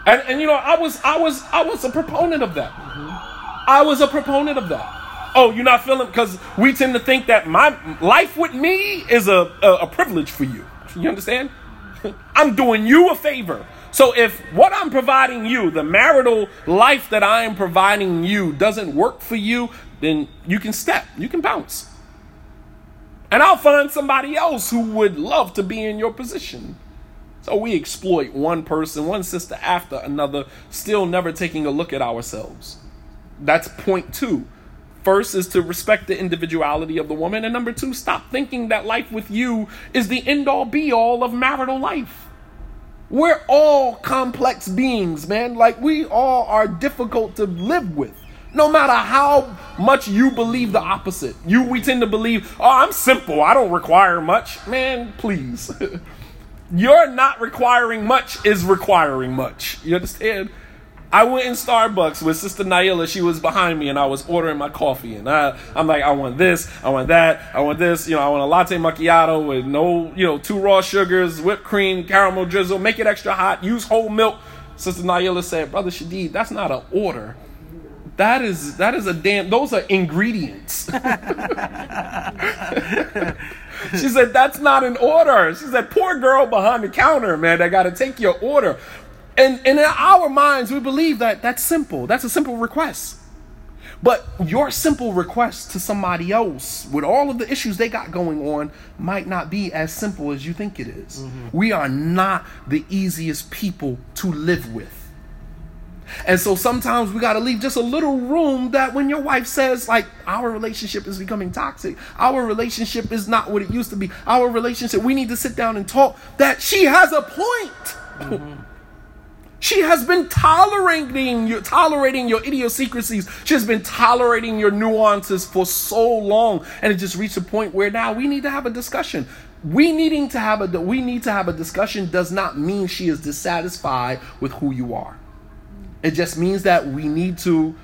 And I was a proponent of that. Mm-hmm. I was a proponent of that. Oh, you're not feeling, because we tend to think that my life with me is a privilege for you. You understand? I'm doing you a favor. So if what I'm providing you, the marital life that I am providing you, doesn't work for you, then you can step, you can bounce. And I'll find somebody else who would love to be in your position. So we exploit one person, one sister after another, still never taking a look at ourselves. That's point two. First is to respect the individuality of the woman. And number two, stop thinking that life with you is the end-all be-all of marital life. We're all complex beings, man. Like, we all are difficult to live with. No matter how much you believe the opposite. We tend to believe, I'm simple, I don't require much. Man, please. You're not requiring much is requiring much. You understand? I went in Starbucks with Sister Nayela. She was behind me and I was ordering my coffee. And I'm like, I want this, I want that, I want this. I want a latte macchiato with no, 2 raw sugars, whipped cream, caramel drizzle. Make it extra hot. Use whole milk. Sister Nayela said, Brother Shadeed, that's not an order. That is a damn, those are ingredients. She said, that's not an order. She said, poor girl behind the counter, man, that got to take your order. And in our minds, we believe that that's simple. That's a simple request. But your simple request to somebody else with all of the issues they got going on might not be as simple as you think it is. Mm-hmm. We are not the easiest people to live with. And so sometimes we got to leave just a little room that when your wife says, like, our relationship is becoming toxic, our relationship is not what it used to be, our relationship, we need to sit down and talk, that she has a point. Mm-hmm. She has been tolerating your idiosyncrasies. She has been tolerating your nuances for so long. And it just reached a point where now we need to have a discussion. We need to have a discussion does not mean she is dissatisfied with who you are. It just means that we need to,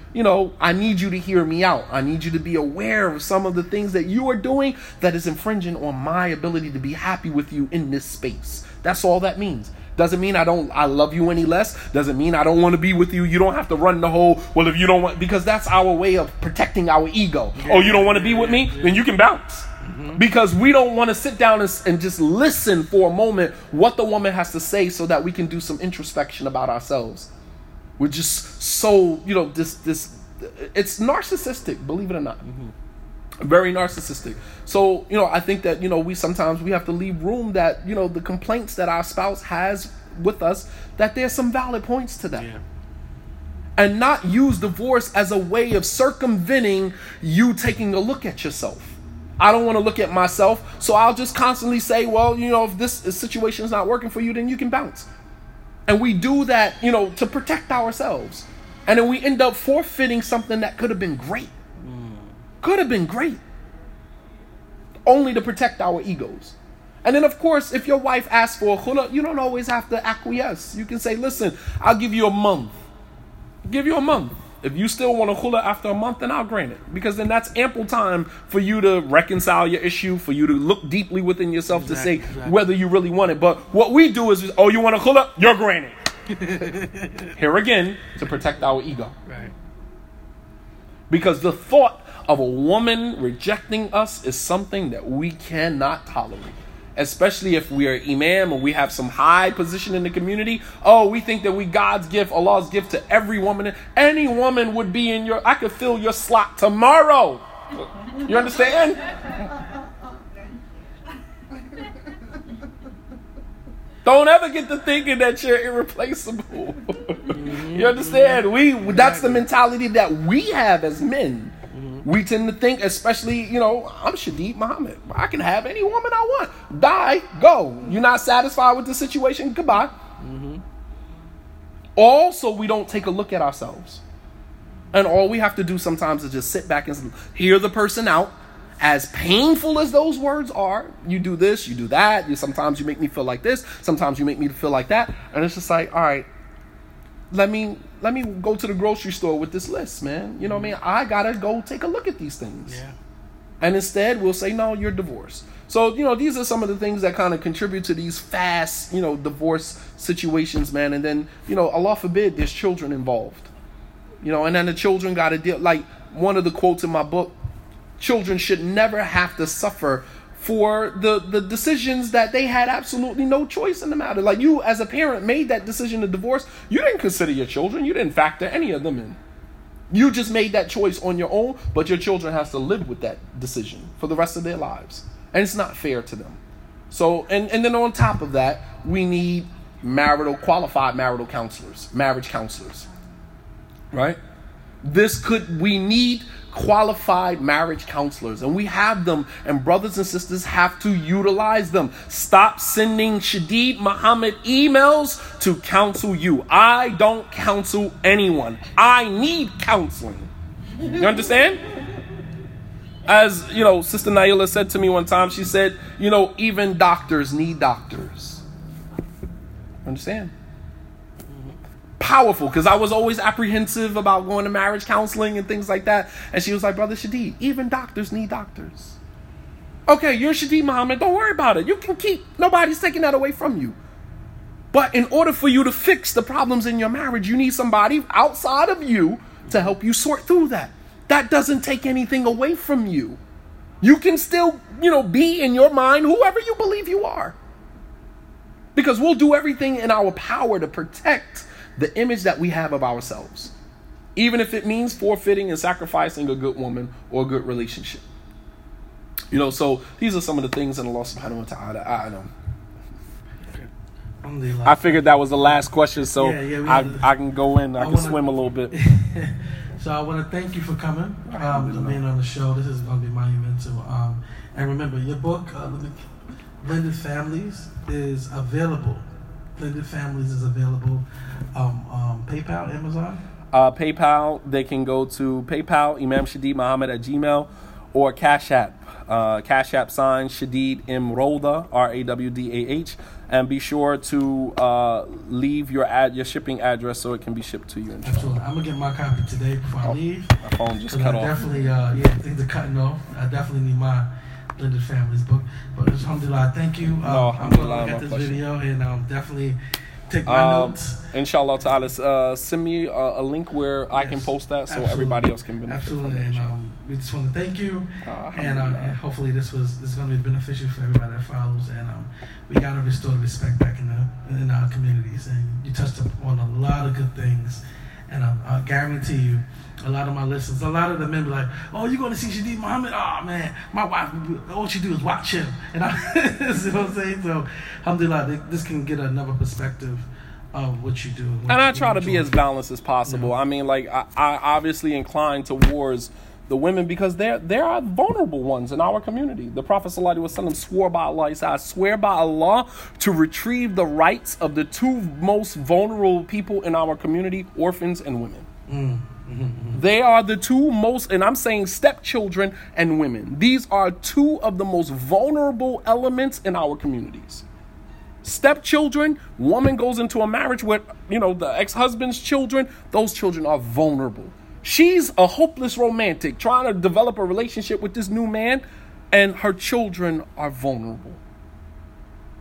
I need you to hear me out. I need you to be aware of some of the things that you are doing that is infringing on my ability to be happy with you in this space. That's all that means. Doesn't mean I love you any less. Doesn't mean I don't want to be with you. You don't have to run the whole, well, if you don't want, because that's our way of protecting our ego. Yeah. Oh, you don't want to be with me? Yeah. Then you can bounce. Mm-hmm. Because we don't want to sit down and just listen for a moment what the woman has to say so that we can do some introspection about ourselves. We're just so, it's narcissistic, believe it or not. Mm-hmm. Very narcissistic. So, I think that, we have to leave room that, the complaints that our spouse has with us, that there's some valid points to that. Yeah. And not use divorce as a way of circumventing you taking a look at yourself. I don't want to look at myself, so I'll just constantly say, well, if this situation is not working for you, then you can bounce. And we do that, to protect ourselves. And then we end up forfeiting something that could have been great. Could have been great. Only to protect our egos. And then, of course, if your wife asks for a khula, you don't always have to acquiesce. You can say, listen, I'll give you a month. If you still want a khula after a month, then I'll grant it. Because then that's ample time for you to reconcile your issue, for you to look deeply within yourself to say whether you really want it. But what we do is, you want a khula? You're granted. Here again, to protect our ego. Right. Because the thought of a woman rejecting us is something that we cannot tolerate. especially if we are imam or we have some high position in the community. Oh, we think that we God's gift, Allah's gift to every woman. Any woman would be in your, I could fill your slot tomorrow. You understand? Don't ever get to thinking that you're irreplaceable. You understand? That's the mentality that we have as men. We tend to think, especially, I'm Shadeed Muhammad. I can have any woman I want. Die, go. You're not satisfied with the situation, goodbye. Mm-hmm. Also, we don't take a look at ourselves. And all we have to do sometimes is just sit back and hear the person out. As painful as those words are, you do this, you do that. Sometimes you make me feel like this. Sometimes you make me feel like that. And it's just like, all right, let me go to the grocery store with this list, man. You know what I mean? I gotta go take a look at these things. Yeah. And instead we'll say, no, you're divorced. So, these are some of the things that kind of contribute to these fast, divorce situations, man. And then, Allah forbid, there's children involved. And then the children gotta deal. Like one of the quotes in my book, children should never have to suffer for the decisions that they had absolutely no choice in the matter. Like, you as a parent made that decision to divorce. You didn't consider your children. You didn't factor any of them in. You just made that choice on your own, but your children has to live with that decision for the rest of their lives. And it's not fair to them. So, and then on top of that, we need marriage counselors, right? We need qualified marriage counselors, and we have them, and brothers and sisters have to utilize them. Stop sending Shadeed Muhammad emails to counsel you. I don't counsel anyone. I need counseling. You understand? As Sister Nayela said to me one time, she said, even doctors need doctors. Understand? Powerful, because I was always apprehensive about going to marriage counseling and things like that. And she was like, Brother Shadeed, even doctors need doctors. Okay, you're Shadeed Muhammad. Don't worry about it. You can keep. Nobody's taking that away from you. But in order for you to fix the problems in your marriage, you need somebody outside of you to help you sort through that. That doesn't take anything away from you. You can still, be in your mind whoever you believe you are. Because we'll do everything in our power to protect the image that we have of ourselves, even if it means forfeiting and sacrificing a good woman or a good relationship. So these are some of the things in Allah subhanahu wa ta'ala. I know. I figured that was the last question, so I can go in. I can swim a little bit. So I want to thank you for coming, being on the show. This is going to be monumental. And remember, your book, Blended Families, is available. Blended Families is available PayPal, Amazon? PayPal, they can go to PayPal, Imam Shadeed Muhammad @gmail.com, or Cash App. Cash App sign Shadeed Imrodha, Rawadh. And be sure to leave your shipping address so it can be shipped to you. Absolutely. I'm going to get my copy today before I leave. My phone just cut off. Definitely, things are cutting off. I definitely need my Blended Families book. But alhamdulillah, thank you. I'm going to look at this video and definitely take my notes. Inshallah ta'ala, send me a link where I can post that so everybody else can benefit. Absolutely. And we just want to thank you. And hopefully this is going to be beneficial for everybody that follows. And we got to restore respect back in our communities. And you touched upon a lot of good things. And I guarantee you, a lot of my listeners, a lot of the men be like, oh, you're going to see Shadeed Muhammad? Oh, man, my wife, all she do is watch him. And you know what I'm saying? So, alhamdulillah, this can get another perspective of what you do. I try to be as balanced as possible. Yeah. I mean, like, I obviously incline towards the women because there are vulnerable ones in our community. The Prophet ﷺ swore by Allah, he said, I swear by Allah to retrieve the rights of the two most vulnerable people in our community, orphans and women. Mm-hmm. They are the two most, and I'm saying stepchildren and women. These are two of the most vulnerable elements in our communities. Stepchildren, woman goes into a marriage with, the ex-husband's children. Those children are vulnerable. She's a hopeless romantic trying to develop a relationship with this new man, and her children are vulnerable.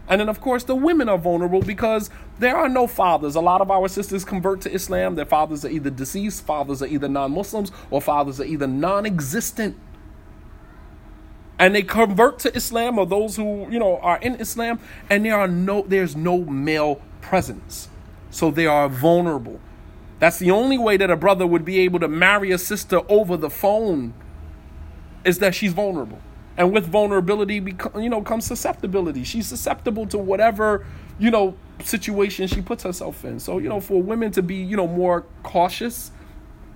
And then, of course, the women are vulnerable because there are no fathers. A lot of our sisters convert to Islam. Their fathers are either deceased, fathers are either non-Muslims, or fathers are either non-existent. and they convert to Islam, or those who, you know, are in Islam, and there's no male presence. So they are vulnerable. That's the only way that a brother would be able to marry a sister over the phone, is that she's vulnerable. And with vulnerability, you know, comes susceptibility. She's susceptible to whatever, you know, situation she puts herself in. So, you know, for women to be, you know, more cautious,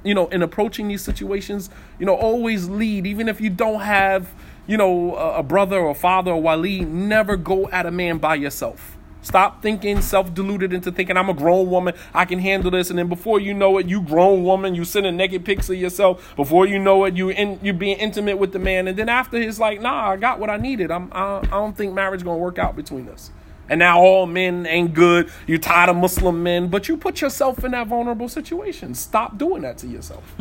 you know, in approaching these situations, you know, always lead. Even if you don't have, you know, a brother or father or wali, never go at a man by yourself. Stop thinking, self-deluded into thinking, I'm a grown woman, I can handle this. And then before you know it, you grown woman, you sending naked pics of yourself. Before you know it, you're being intimate with the man. And then after, it's like, nah, I got what I needed. I don't think marriage going to work out between us. And now all men ain't good. You're tired of Muslim men. But you put yourself in that vulnerable situation. Stop doing that to yourself.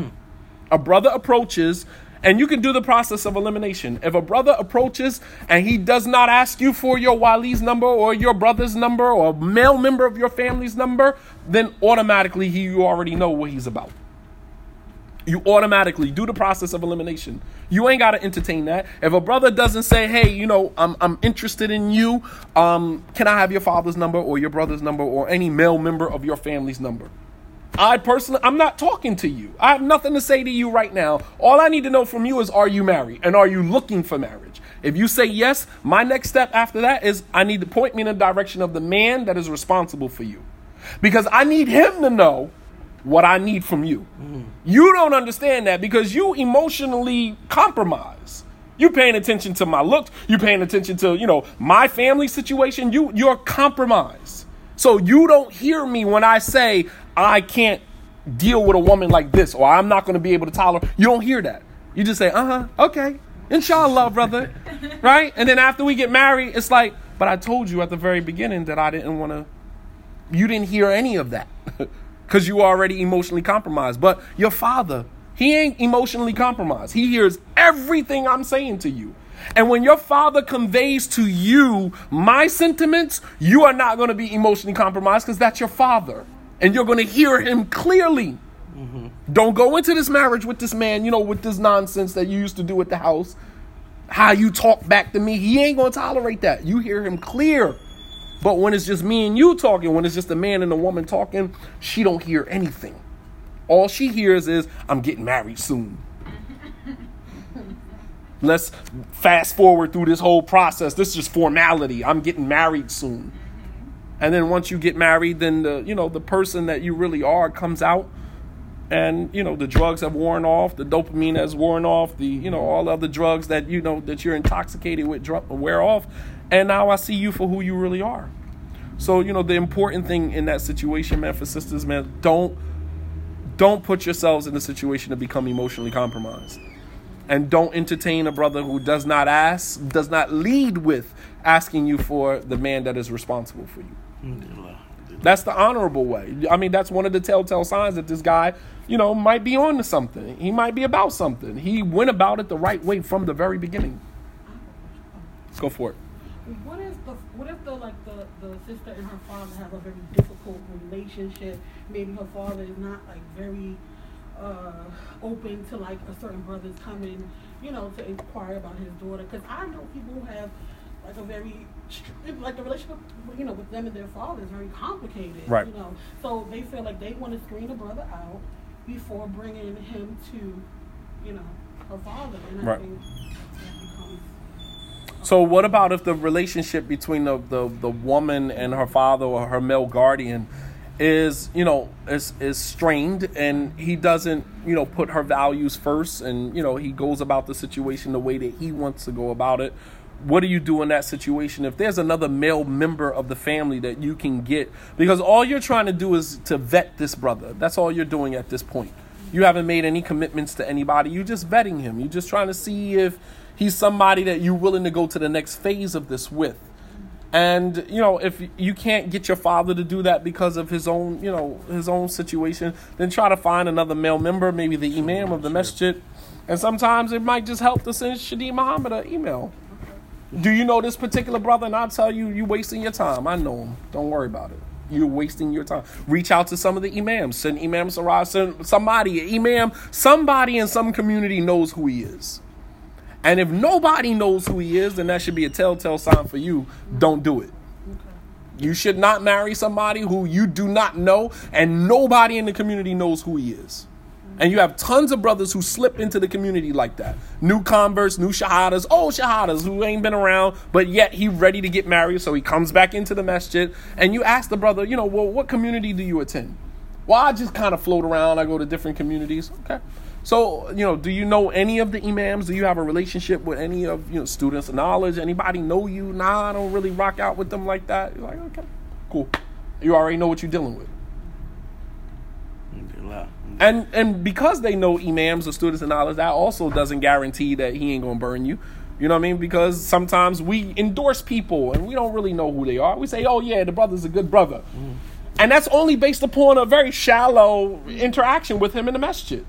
A brother approaches, and you can do the process of elimination. If a brother approaches and he does not ask you for your wali's number or your brother's number or a male member of your family's number, then automatically you already know what he's about. You automatically do the process of elimination. You ain't got to entertain that. If a brother doesn't say, hey, you know, I'm interested in you. Can I have your father's number or your brother's number or any male member of your family's number? I personally, I'm not talking to you. I have nothing to say to you right now. All I need to know from you is, are you married? And are you looking for marriage? If you say yes, my next step after that is I need to point me in the direction of the man that is responsible for you. Because I need him to know what I need from you. You don't understand that because you emotionally compromise. You paying attention to my looks. You paying attention to, you know, my family situation. You're compromised. So you don't hear me when I say I can't deal with a woman like this, or I'm not going to be able to tolerate. You don't hear that. You just say, okay, inshallah, brother. Right? And then after we get married, it's like, but I told you at the very beginning that I didn't want to. You didn't hear any of that. Because you already emotionally compromised. But your father, he ain't emotionally compromised. He hears everything I'm saying to you. And when your father conveys to you my sentiments, you are not going to be emotionally compromised because that's your father. And you're going to hear him clearly. Don't go into this marriage with this man, you know, with this nonsense that you used to do at the house. How you talk back to me. He ain't going to tolerate that. You hear him clear. But when it's just me and you talking, when it's just a man and a woman talking, she don't hear anything. All she hears is, I'm getting married soon. Let's fast forward through this whole process. This is just formality. I'm getting married soon. And then once you get married, then the person that you really are comes out. And, you know, the drugs have worn off. The dopamine has worn off. The, you know, all other drugs that, you know, that you're intoxicated with wear off. And now I see you for who you really are. So, you know, the important thing in that situation, man, for sisters, man, don't put yourselves in a situation to become emotionally compromised. And don't entertain a brother who does not ask, does not lead with asking you for the man that is responsible for you. That's the honorable way. I mean, that's one of the telltale signs that this guy, you know, might be on to something. He might be about something. He went about it the right way from the very beginning. Let's go for it. What if the sister and her father have a very difficult relationship? Maybe her father is not like very open to like a certain brother's coming, you know, to inquire about his daughter. Because I know people who have like a very the relationship, you know, with them and their father is very complicated. Right. You know, so they feel like they want to screen a brother out before bringing him to, you know, her father. And right. I think so what about if the relationship between the woman and her father or her male guardian is, you know, is strained, and he doesn't, you know, put her values first, and, you know, he goes about the situation the way that he wants to go about it? What do you do in that situation? If there's another male member of the family that you can get, because all you're trying to do is to vet this brother. That's all you're doing at this point. You haven't made any commitments to anybody. You're just vetting him. You're just trying to see if he's somebody that you're willing to go to the next phase of this with. And, you know, if you can't get your father to do that because of his own, you know, his own situation, then try to find another male member, maybe the imam of the masjid. And sometimes it might just help to send Shadeed Muhammad an email. Do you know this particular brother? And I'll tell you, you're wasting your time. I know him. Don't worry about it. You're wasting your time. Reach out to some of the imams. Send Imam Siraj. Send somebody, an imam. Somebody in some community knows who he is. And if nobody knows who he is, then that should be a telltale sign for you. Don't do it. Okay. You should not marry somebody who you do not know and nobody in the community knows who he is. And you have tons of brothers who slip into the community like that. New converts, new shahadas, old shahadas who ain't been around, but yet he ready to get married. So he comes back into the masjid and you ask the brother, you know, well, what community do you attend? Well, I just kind of float around. I go to different communities. Okay. So, you know, do you know any of the imams? Do you have a relationship with any of, you know, students of knowledge? Anybody know you? Nah, I don't really rock out with them like that. You're like, okay, cool. You already know what you're dealing with. And because they know imams or students of knowledge, that also doesn't guarantee that he ain't gonna burn you. You know what I mean? Because sometimes we endorse people and we don't really know who they are. We say, oh yeah, the brother's a good brother. Mm. And that's only based upon a very shallow interaction with him in the masjid.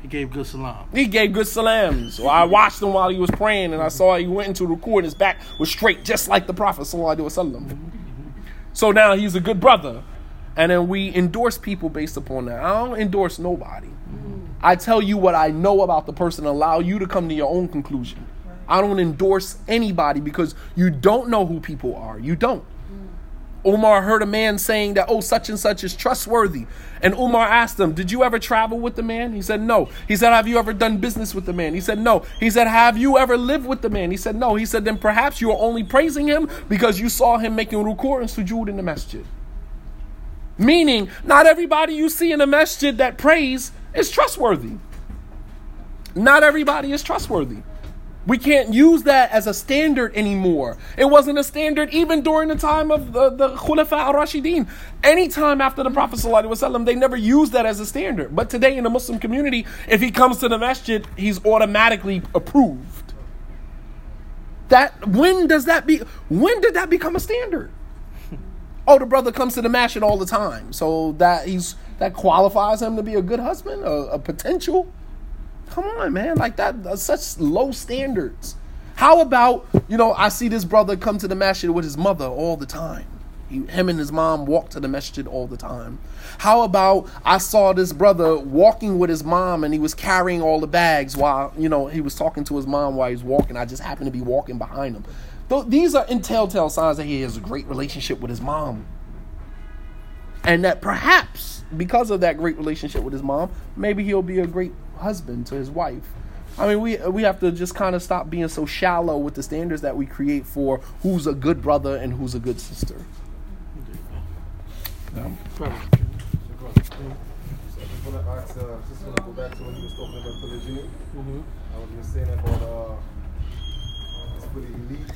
He gave good salam. He gave good salams. Well, I watched him while he was praying and I saw he went into ruku and his back was straight just like the Prophet sallallahu alaihi wasallam. So now he's a good brother. And then we endorse people based upon that. I don't endorse nobody. Mm-hmm. I tell you what I know about the person, allow you to come to your own conclusion. Right. I don't endorse anybody because you don't know who people are. You don't. Mm-hmm. Umar heard a man saying that, oh, such and such is trustworthy. And Umar asked him, did you ever travel with the man? He said, no. He said, have you ever done business with the man? He said, no. He said, have you ever lived with the man? He said, no. He said, then perhaps you are only praising him because you saw him making rukur and sujood in the masjid. Meaning, not everybody you see in the masjid that prays is trustworthy. Not everybody is trustworthy. We can't use that as a standard anymore. It wasn't a standard even during the time of the Khulafa al-Rashidin. Any time after the Prophet ﷺ, they never used that as a standard. But today in the Muslim community, if he comes to the masjid, he's automatically approved. When did that become a standard? Oh, the brother comes to the masjid all the time, so that qualifies him to be a good husband, a potential. Come on, man, like that, such low standards. How about, you know, I see this brother come to the masjid with his mother all the time. Him and his mom walk to the masjid all the time. How about I saw this brother walking with his mom and he was carrying all the bags while, you know, he was talking to his mom while he was walking. I just happened to be walking behind him. These are in telltale signs that he has a great relationship with his mom. And that perhaps because of that great relationship with his mom, maybe he'll be a great husband to his wife. I mean, we have to just kind of stop being so shallow with the standards that we create for who's a good brother and who's a good sister. Just want to go back to when you were talking about polygyny. Mm-hmm. I was just saying about it's pretty elite.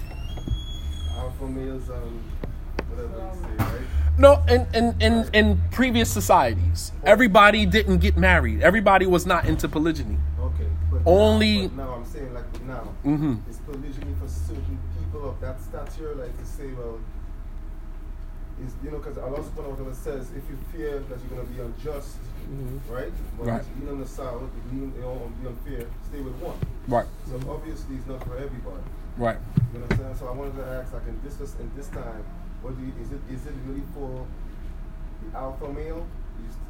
No, in previous societies, everybody didn't get married. Everybody was not into polygyny. Okay, but only. Now I'm saying, like, but now, mm-hmm. Is polygyny for certain people of that stature? Like to say, well, is, you know, because Allah subhanahu wa ta'ala says, if you fear that you're going to be unjust, mm-hmm. right? Well, right. You know, if you unfair, stay with one. Right. So obviously, it's not for everybody. Right. You know what I'm saying? So I wanted to ask, like, in this time, is it really for the alpha male?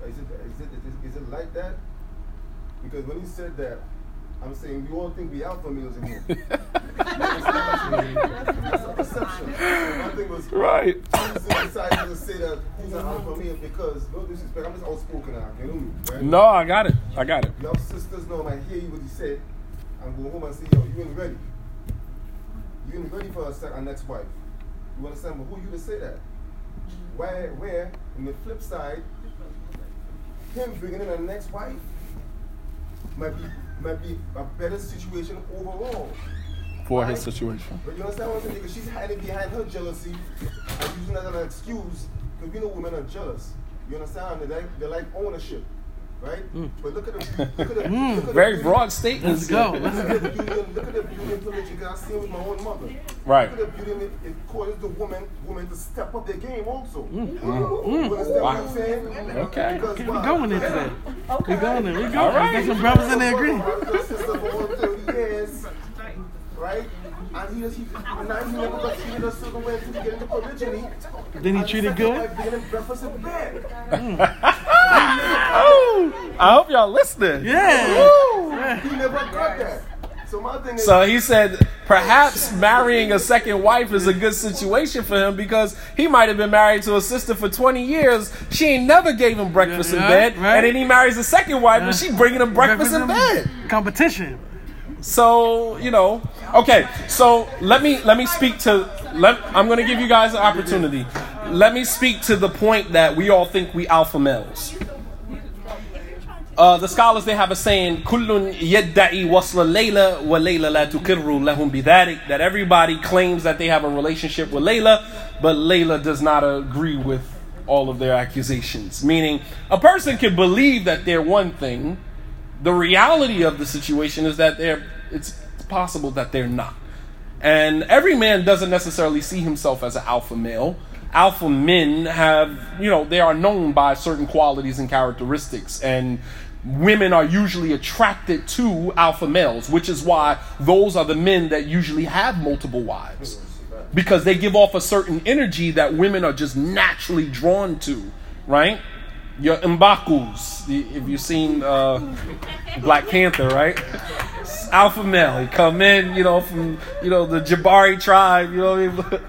Is it like that? Because when you said that, I'm saying we all think we alpha males anymore. That's a perception. So my thing was, right. I was decided to say that who's an alpha male because, no disrespect, I'm just outspoken now. You know me, right? No, I got it. Your sisters know, I hear you what you said. I'm going home and say, yo, you ain't ready. You ain't ready for our next wife. You understand? But who you to say that? Where, on the flip side, him bringing in a next wife might be a better situation overall. For his situation. But you understand what I'm saying? Because she's hiding behind her jealousy and using that as an excuse because we know women are jealous. You understand? They like ownership. Right? Mm. But look at the very broad statements. Go. Look at the beauty and privilege that I seen with my own mother. Right. Look at the beauty it causes the women to step up their game also. Mm. Mm. Mm. Wow. Okay. Because, okay. We're going into that. Okay. We're going. All right. We got some brothers in there agreeing. Right? And he never got treated a certain way until he got into polygyny. Then he treated good? Oh, I hope y'all listening. Yeah. He never got that. So he said perhaps marrying a second wife is a good situation for him because he might have been married to a sister for 20 years. She ain't never gave him breakfast in bed. Right. And then he marries a second wife and she bringing him breakfast in bed. Competition. So, you know, okay, so let me speak to, I'm going to give you guys an opportunity. Let me speak to the point that we all think we alpha males. The scholars, they have a saying, "Kullun yadda'i wasla Layla wa Layla la tukirru lahum bidharik," that everybody claims that they have a relationship with Layla, but Layla does not agree with all of their accusations. Meaning, a person can believe that they're one thing. The reality of the situation is that it's possible that they're not. And every man doesn't necessarily see himself as an alpha male. Alpha men have, you know, they are known by certain qualities and characteristics, and women are usually attracted to alpha males, which is why those are the men that usually have multiple wives, because they give off a certain energy that women are just naturally drawn to, right? Your M'Bakus, if you've seen Black Panther, right? Alpha male, he come in, you know, from, you know, the Jabari tribe, you know what I mean?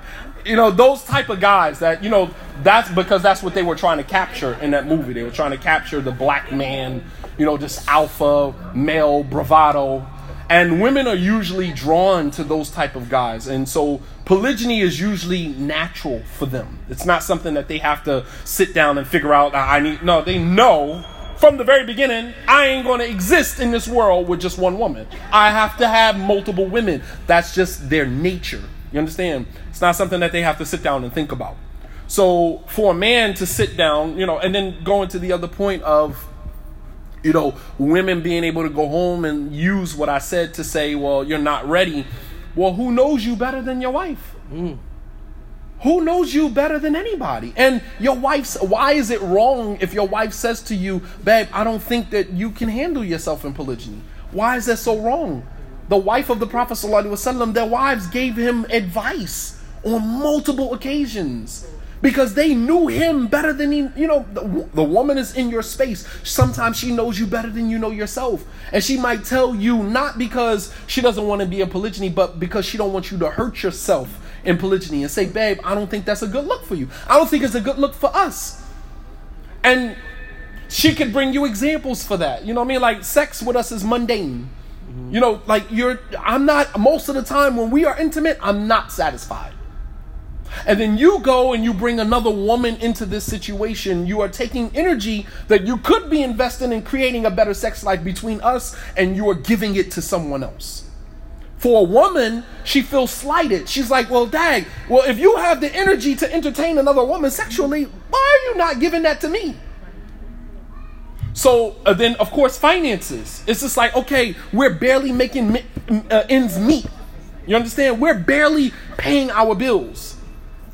You know, those type of guys that, you know, that's because that's what they were trying to capture in that movie. They were trying to capture the black man, you know, just alpha, male, bravado. And women are usually drawn to those type of guys. And so polygyny is usually natural for them. It's not something that they have to sit down and figure out. They know from the very beginning, I ain't going to exist in this world with just one woman. I have to have multiple women. That's just their nature. You understand? It's not something that they have to sit down and think about. So for a man to sit down, you know, and then going to the other point of, you know, women being able to go home and use what I said to say, well, you're not ready. Well, who knows you better than your wife? Mm. Who knows you better than anybody? And your wife's, why is it wrong if your wife says to you, babe, I don't think that you can handle yourself in polygyny? Why is that so wrong? The wife of the Prophet ﷺ, their wives gave him advice on multiple occasions because they knew him better than he, you know, the woman is in your space. Sometimes she knows you better than you know yourself. And she might tell you not because she doesn't want to be in polygyny, but because she don't want you to hurt yourself in polygyny and say, babe, I don't think that's a good look for you. I don't think it's a good look for us. And she could bring you examples for that. You know what I mean? Like sex with us is mundane. You know, like I'm not, most of the time when we are intimate, I'm not satisfied. And then you go and you bring another woman into this situation. You are taking energy that you could be investing in creating a better sex life between us, and you are giving it to someone else. For a woman, she feels slighted. She's like, well, dang, well, if you have the energy to entertain another woman sexually, why are you not giving that to me? So then, of course, finances. It's just like, okay, we're barely making ends meet. You understand? We're barely paying our bills.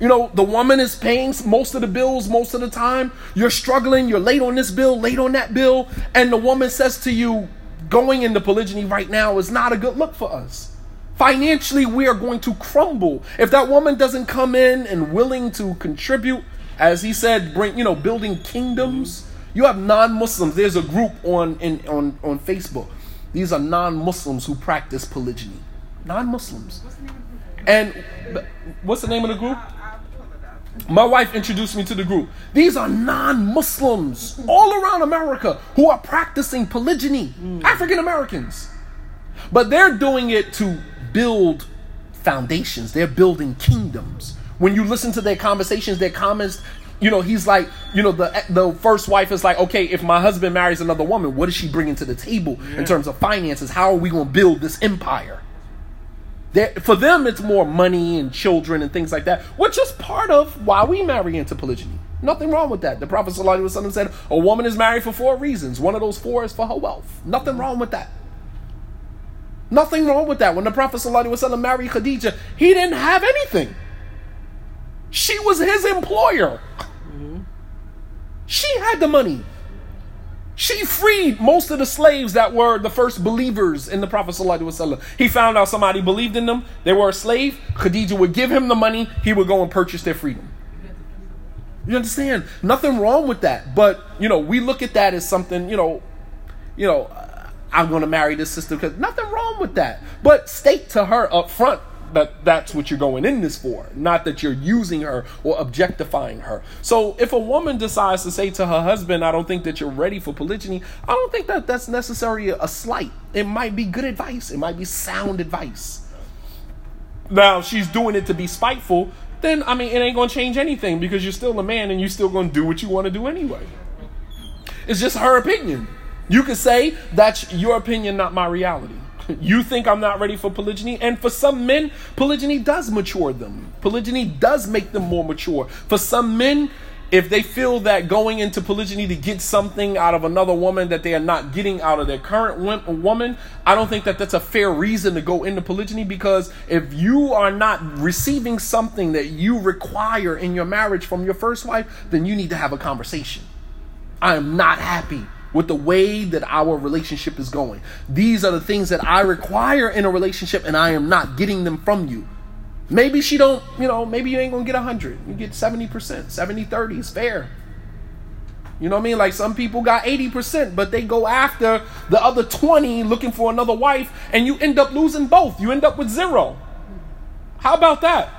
You know, the woman is paying most of the bills most of the time. You're struggling. You're late on this bill, late on that bill. And the woman says to you, going into polygyny right now is not a good look for us. Financially, we are going to crumble. If that woman doesn't come in and willing to contribute, as he said, bring, you know, building kingdoms. You have non-Muslims. There's a group on Facebook. These are non-Muslims who practice polygyny. Non-Muslims. And what's the name of the group? My wife introduced me to the group. These are non-Muslims all around America who are practicing polygyny. African Americans. But they're doing it to build foundations. They're building kingdoms. When you listen to their conversations, their comments, you know, he's like, you know, the first wife is like, okay, if my husband marries another woman, what is she bringing to the table in terms of finances? How are we going to build this empire? For them, it's more money and children and things like that, which is part of why we marry into polygyny. Nothing wrong with that. The Prophet ﷺ said, a woman is married for four reasons. One of those four is for her wealth. Nothing wrong with that. Nothing wrong with that. When the Prophet ﷺ married Khadija, he didn't have anything. She was his employer. She had the money. She freed most of the slaves that were the first believers in the Prophet ﷺ. He found out somebody believed in them. They were a slave. Khadija would give him the money. He would go and purchase their freedom. You understand? Nothing wrong with that. But, you know, we look at that as something, you know, I'm going to marry this sister, because nothing wrong with that. But state to her up front that that's what you're going in this for, not that you're using her or objectifying her. So if a woman decides to say to her husband, I don't think that you're ready for polygyny, I don't think that that's necessarily a slight. It might be good advice. It might be sound advice. Now, if she's doing it to be spiteful, then, I mean, it ain't going to change anything, because you're still a man and you're still going to do what you want to do anyway. It's just her opinion. You could say, that's your opinion, not my reality. You think I'm not ready for polygyny. And for some men, polygyny does mature them. Polygyny does make them more mature. For some men, if they feel that going into polygyny to get something out of another woman that they are not getting out of their current woman, I don't think that that's a fair reason to go into polygyny, because if you are not receiving something that you require in your marriage from your first wife, then you need to have a conversation. I am not happy with the way that our relationship is going. These are the things that I require in a relationship, and I am not getting them from you. Maybe she don't, you know, maybe you ain't gonna get 100. You get 70%, 70-30 is fair. You know what I mean? Like, some people got 80%, but they go after the other 20 looking for another wife, and you end up losing both. You end up with zero. How about that?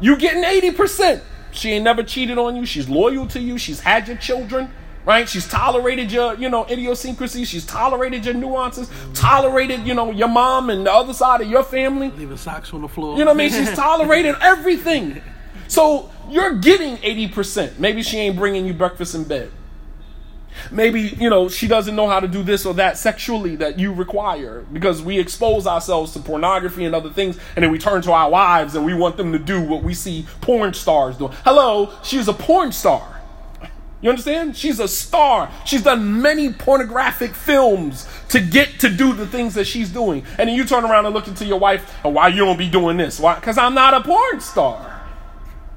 You getting 80%. She ain't never cheated on you. She's loyal to you. She's had your children. Right? She's tolerated your, you know, idiosyncrasies. She's tolerated your nuances, tolerated, you know, your mom and the other side of your family. Leaving socks on the floor. You know what I mean? She's tolerated everything. So you're getting 80%. Maybe she ain't bringing you breakfast in bed. Maybe, you know, she doesn't know how to do this or that sexually that you require, because we expose ourselves to pornography and other things, and then we turn to our wives and we want them to do what we see porn stars doing. Hello, she's a porn star. You understand? She's a star. She's done many pornographic films to get to do the things that she's doing. And then you turn around and look into your wife, oh, why you don't be doing this? Why? Because I'm not a porn star.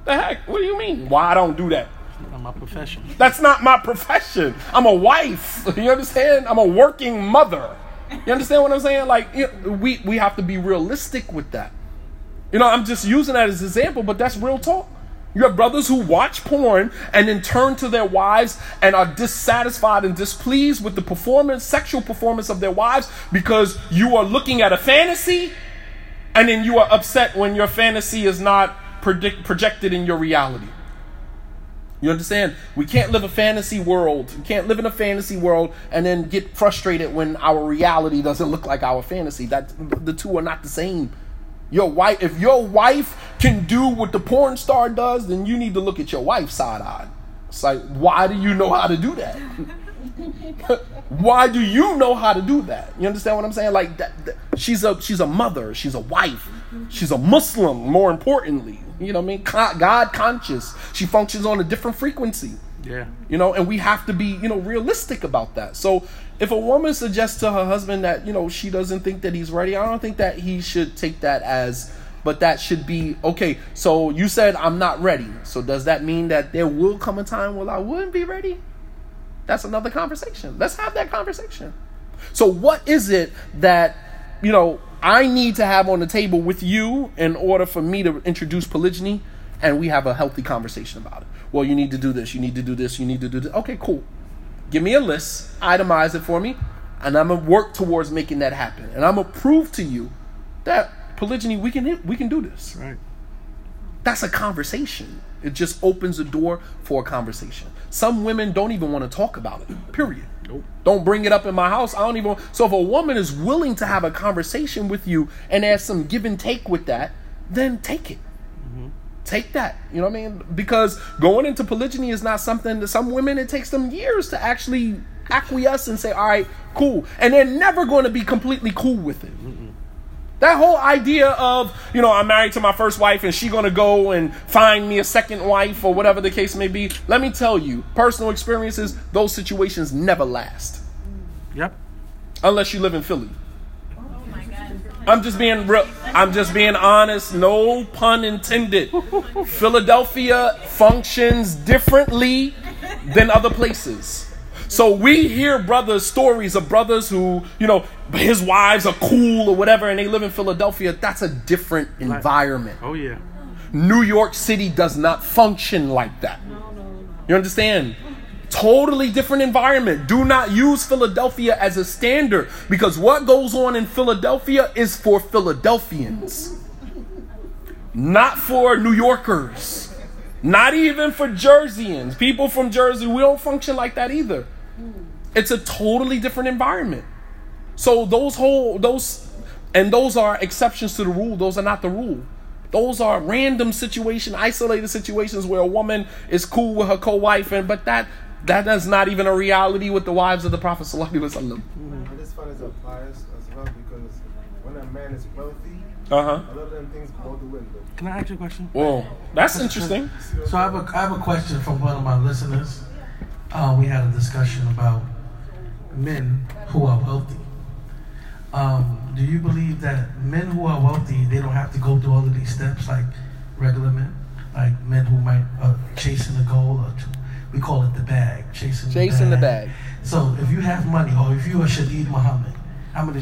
The heck? What do you mean? Why I don't do that? That's not my profession. That's not my profession. I'm a wife. You understand? I'm a working mother. You understand what I'm saying? Like, you know, we have to be realistic with that. You know, I'm just using that as an example, but that's real talk. You have brothers who watch porn and then turn to their wives and are dissatisfied and displeased with the performance, sexual performance of their wives, because you are looking at a fantasy, and then you are upset when your fantasy is not projected in your reality. You understand? We can't live a fantasy world. We can't live in a fantasy world and then get frustrated when our reality doesn't look like our fantasy. That the two are not the same. Your wife, if your wife can do what the porn star does, then you need to look at your wife side-eyed. It's like, why do you know how to do that? Why do you know how to do that? You understand what I'm saying? Like, she's a mother. She's a wife. She's a Muslim, more importantly. You know what I mean? God conscious. She functions on a different frequency. Yeah. You know, and we have to be, you know, realistic about that. So if a woman suggests to her husband that, you know, she doesn't think that he's ready, I don't think that he should take that as, but that should be, okay, so you said I'm not ready. So does that mean that there will come a time when I wouldn't be ready? That's another conversation. Let's have that conversation. So what is it that, you know, I need to have on the table with you in order for me to introduce polygyny? And we have a healthy conversation about it. Well, you need to do this. You need to do this. You need to do this. Okay, cool. Give me a list. Itemize it for me. And I'm going to work towards making that happen. And I'm going to prove to you that polygyny, we can do this. Right. That's a conversation. It just opens the door for a conversation. Some women don't even want to talk about it, period. Nope. Don't bring it up in my house. I don't even. So if a woman is willing to have a conversation with you and there's some give and take with that, then take it. Take that, you know what I mean? Because going into polygyny is not something that some women, it takes them years to actually acquiesce and say, all right, cool. And they're never going to be completely cool with it. Mm-mm. That whole idea of, you know, I'm married to my first wife and she's going to go and find me a second wife or whatever the case may be. Let me tell you, personal experiences, those situations never last. Yep. Unless you live in Philly. I'm just being real. I'm just being honest. No pun intended. Philadelphia functions differently than other places. So we hear brothers' stories of brothers who, you know, his wives are cool or whatever, and they live in Philadelphia. That's a different environment. Oh, yeah. New York City does not function like that. You understand? Totally different environment. Do not use Philadelphia as a standard, because what goes on in Philadelphia is for Philadelphians, not for New Yorkers, not even for Jerseyans. People from Jersey, we don't function like that either. It's a totally different environment. So those are exceptions to the rule. Those are not the rule. Those are random situations, isolated situations where a woman is cool with her co-wife, but is not even a reality with the wives of the Prophet Sallallahu Alaihi Wasallam. Mm-hmm. This part is applies as well, because when a man is wealthy, a lot of them things go out the window. Can I ask you a question? Whoa, that's interesting. So I have a question from one of my listeners. We had a discussion about men who are wealthy. Do you believe that men who are wealthy, they don't have to go through all of these steps like regular men? Like men who might are chasing a goal, we call it the bag, chasing the bag. So if you have money, or if you are Shadeed Muhammad, how many?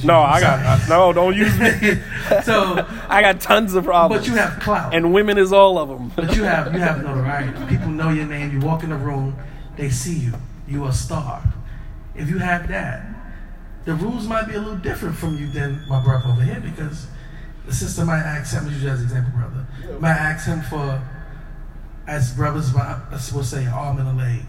Don't use me. So I got tons of problems. But you have clout, and women is all of them. But you have notoriety. People know your name. You walk in the room, they see you. You are a star. If you have that, the rules might be a little different from you than my brother over here, because the sister might ask him, use you as an example, brother, might ask him for, as brothers, we'll say, an arm and a leg,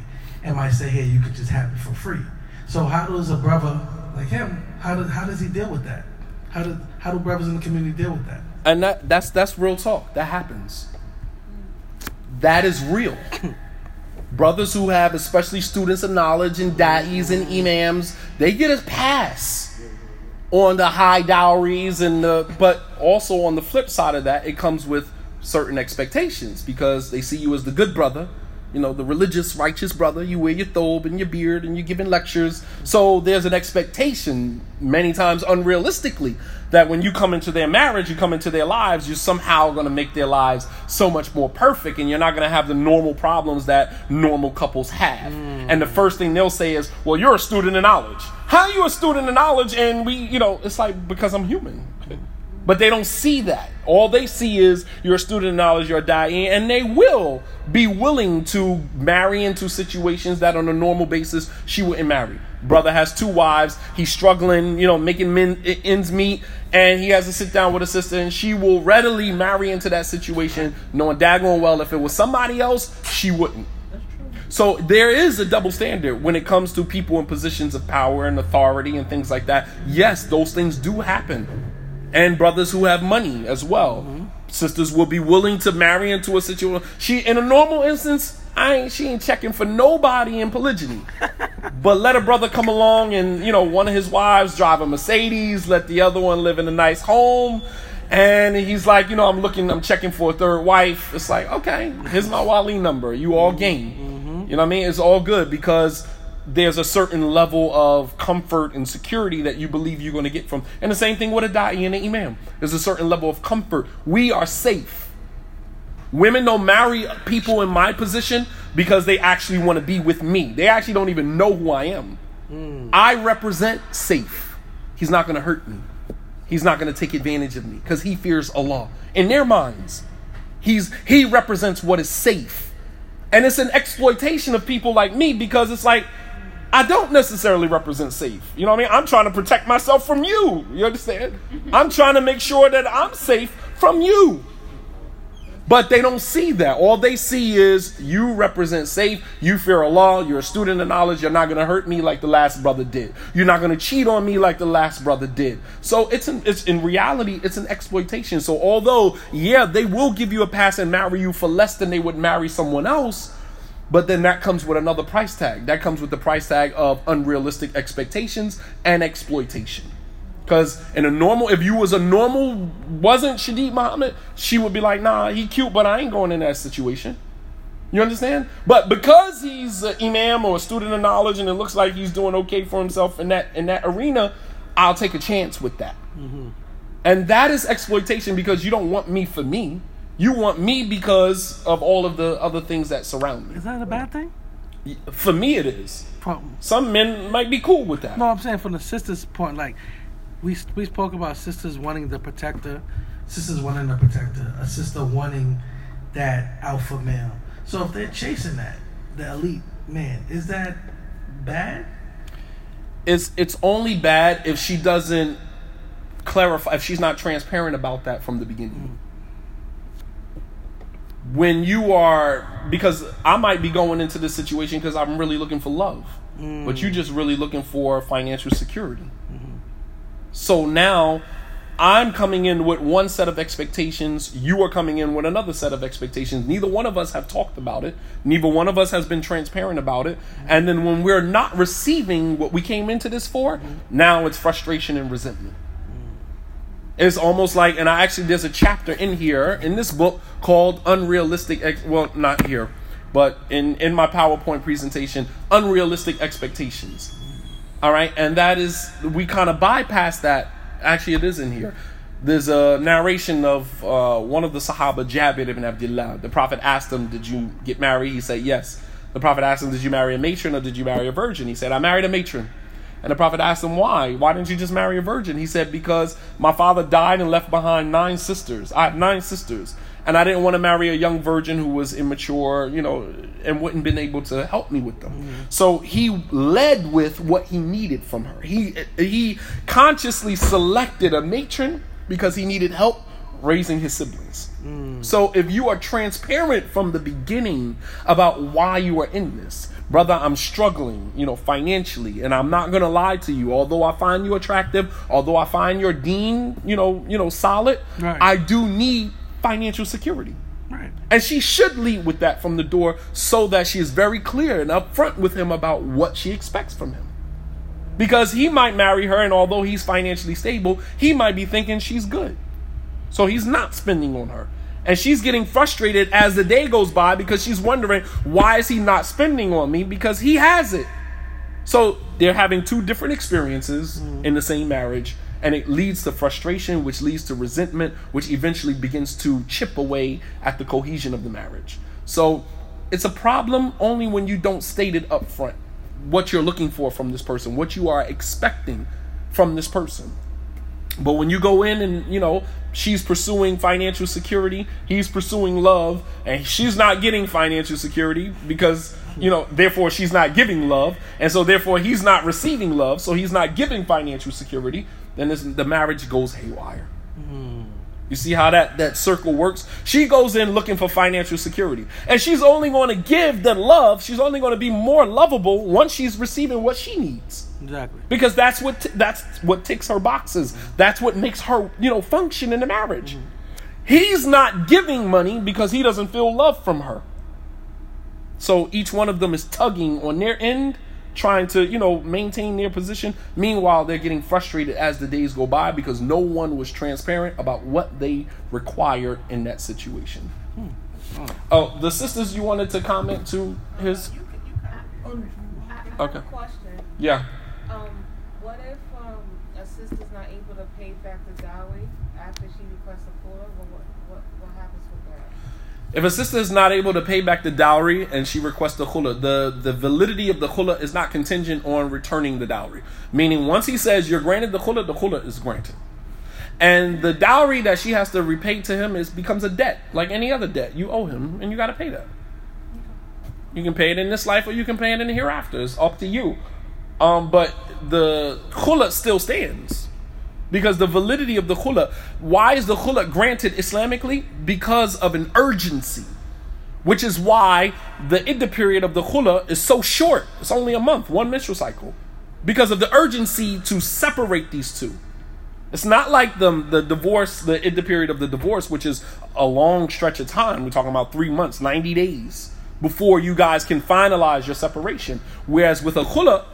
and might say, hey, you could just have it for free. So how does a brother like him, how does he deal with that? How do brothers in the community deal with that? And that's real talk. That happens. That is real. Brothers who have, especially students of knowledge and da'is and imams, they get a pass on the high dowries, but also on the flip side of that, it comes with certain expectations, because they see you as the good brother, the religious, righteous brother. You wear your thobe and your beard and you're giving lectures. So there's an expectation, many times unrealistically, that when you come into their marriage, you come into their lives, you're somehow going to make their lives so much more perfect, and you're not going to have the normal problems that normal couples have. Mm. And the first thing they'll say is, well, you're a student of knowledge. How are you a student of knowledge? And it's like, because I'm human. But they don't see that. All they see is you're a student of knowledge, you're a da'i, and they will be willing to marry into situations that on a normal basis she wouldn't marry. Brother has two wives. He's struggling, making ends meet, and he has to sit down with a sister, and she will readily marry into that situation, knowing daggone well if it was somebody else, she wouldn't. So there is a double standard when it comes to people in positions of power and authority and things like that. Yes, those things do happen. And brothers who have money as well. Mm-hmm. Sisters will be willing to marry into a situation. She, in a normal instance, she ain't checking for nobody in polygyny. But let a brother come along and, one of his wives drive a Mercedes, let the other one live in a nice home. And he's like, I'm checking for a third wife. It's like, okay, here's my Wali number. You all game. Mm-hmm. You know what I mean? It's all good, because there's a certain level of comfort and security that you believe you're going to get from. And the same thing with a da'i and an imam. There's a certain level of comfort. We are safe. Women don't marry people in my position because they actually want to be with me. They actually don't even know who I am. Mm. I represent safe. He's not going to hurt me. He's not going to take advantage of me, because he fears Allah. In their minds, he represents what is safe. And it's an exploitation of people like me, because it's like, I don't necessarily represent safe. You know what I mean? I'm trying to protect myself from you. You understand? I'm trying to make sure that I'm safe from you. But they don't see that. All they see is you represent safe. You fear Allah. You're a student of knowledge. You're not going to hurt me like the last brother did. You're not going to cheat on me like the last brother did. So it's in reality, it's an exploitation. So although, yeah, they will give you a pass and marry you for less than they would marry someone else, but then that comes with another price tag. That comes with the price tag of unrealistic expectations and exploitation. Because if you was a normal, wasn't Shadeed Muhammad, she would be like, nah, he cute, but I ain't going in that situation. You understand? But because he's an imam or a student of knowledge, and it looks like he's doing okay for himself in that arena, I'll take a chance with that. Mm-hmm. And that is exploitation, because you don't want me for me. You want me because of all of the other things that surround me. Is that a bad thing? For me, it is. Problem. Some men might be cool with that. No, I'm saying from the sister's point, like, we spoke about sisters wanting the protector. A sister wanting that alpha male. So if they're chasing that, the elite, man, is that bad? It's only bad if she doesn't clarify, if she's not transparent about that from the beginning. Mm. When you are, because I might be going into this situation because I'm really looking for love, but you just really looking for financial security. So now I'm coming in with one set of expectations. You are coming in with another set of expectations. Neither one of us have talked about it. Neither one of us has been transparent about it. And then when we're not receiving what we came into this for, now it's frustration and resentment. It's almost like, and I actually, there's a chapter in here, in this book called Unrealistic, well, not here, but in my PowerPoint presentation, Unrealistic Expectations. All right. And that is, we kind of bypass that. Actually, it is in here. There's a narration of one of the Sahaba, Jabir ibn Abdullah. The Prophet asked him, did you get married? He said, yes. The Prophet asked him, did you marry a matron or did you marry a virgin? He said, I married a matron. And the Prophet asked him, why? Why didn't you just marry a virgin? He said, because my father died and left behind 9 sisters. I have 9 sisters. And I didn't want to marry a young virgin who was immature, you know, and wouldn't been able to help me with them. So he led with what he needed from her. He consciously selected a matron because he needed help raising his siblings. So if you are transparent from the beginning about why you are in this, brother, I'm struggling, you know, financially, and I'm not going to lie to you. Although I find you attractive, although I find your deen, you know, solid, right, I do need financial security. Right. And she should lead with that from the door so that she is very clear and upfront with him about what she expects from him. Because he might marry her, and although he's financially stable, he might be thinking she's good. So he's not spending on her. And she's getting frustrated as the day goes by because she's wondering, why is he not spending on me? Because he has it. So they're having 2 different experiences in the same marriage. And it leads to frustration, which leads to resentment, which eventually begins to chip away at the cohesion of the marriage. So it's a problem only when you don't state it up front, what you're looking for from this person, what you are expecting from this person. But when you go in and, you know, she's pursuing financial security, he's pursuing love, and she's not getting financial security because, you know, therefore she's not giving love. And so therefore he's not receiving love. So he's not giving financial security. Then the marriage goes haywire. You see how that circle works? She goes in looking for financial security. And she's only going to give the love. She's only going to be more lovable once she's receiving what she needs. Exactly. Because that's what ticks her boxes. That's what makes her, you know, function in the marriage. He's not giving money because he doesn't feel love from her. So each one of them is tugging on their end, trying to, you know, maintain their position. Meanwhile, they're getting frustrated as the days go by because no one was transparent about what they required in that situation. Oh, the sisters, you wanted to comment to his? I have a question. Yeah. What if a sister's not able to pay back the dowry after she requests a quarter? What happens with that? If a sister is not able to pay back the dowry and she requests the khula, the validity of the khula is not contingent on returning the dowry. Meaning once he says you're granted the khula is granted. And the dowry that she has to repay to him becomes a debt, like any other debt. You owe him and you got to pay that. You can pay it in this life or you can pay it in the hereafter. It's up to you. But the khula still stands. Because the validity of the khula, why is the khula granted Islamically? Because of an urgency, which is why the idda period of the khula is so short. It's only a month, 1 menstrual cycle, because of the urgency to separate these two. It's not like the divorce, the idda period of the divorce, which is a long stretch of time. We're talking about 3 months, 90 days before you guys can finalize your separation. Whereas with a khula,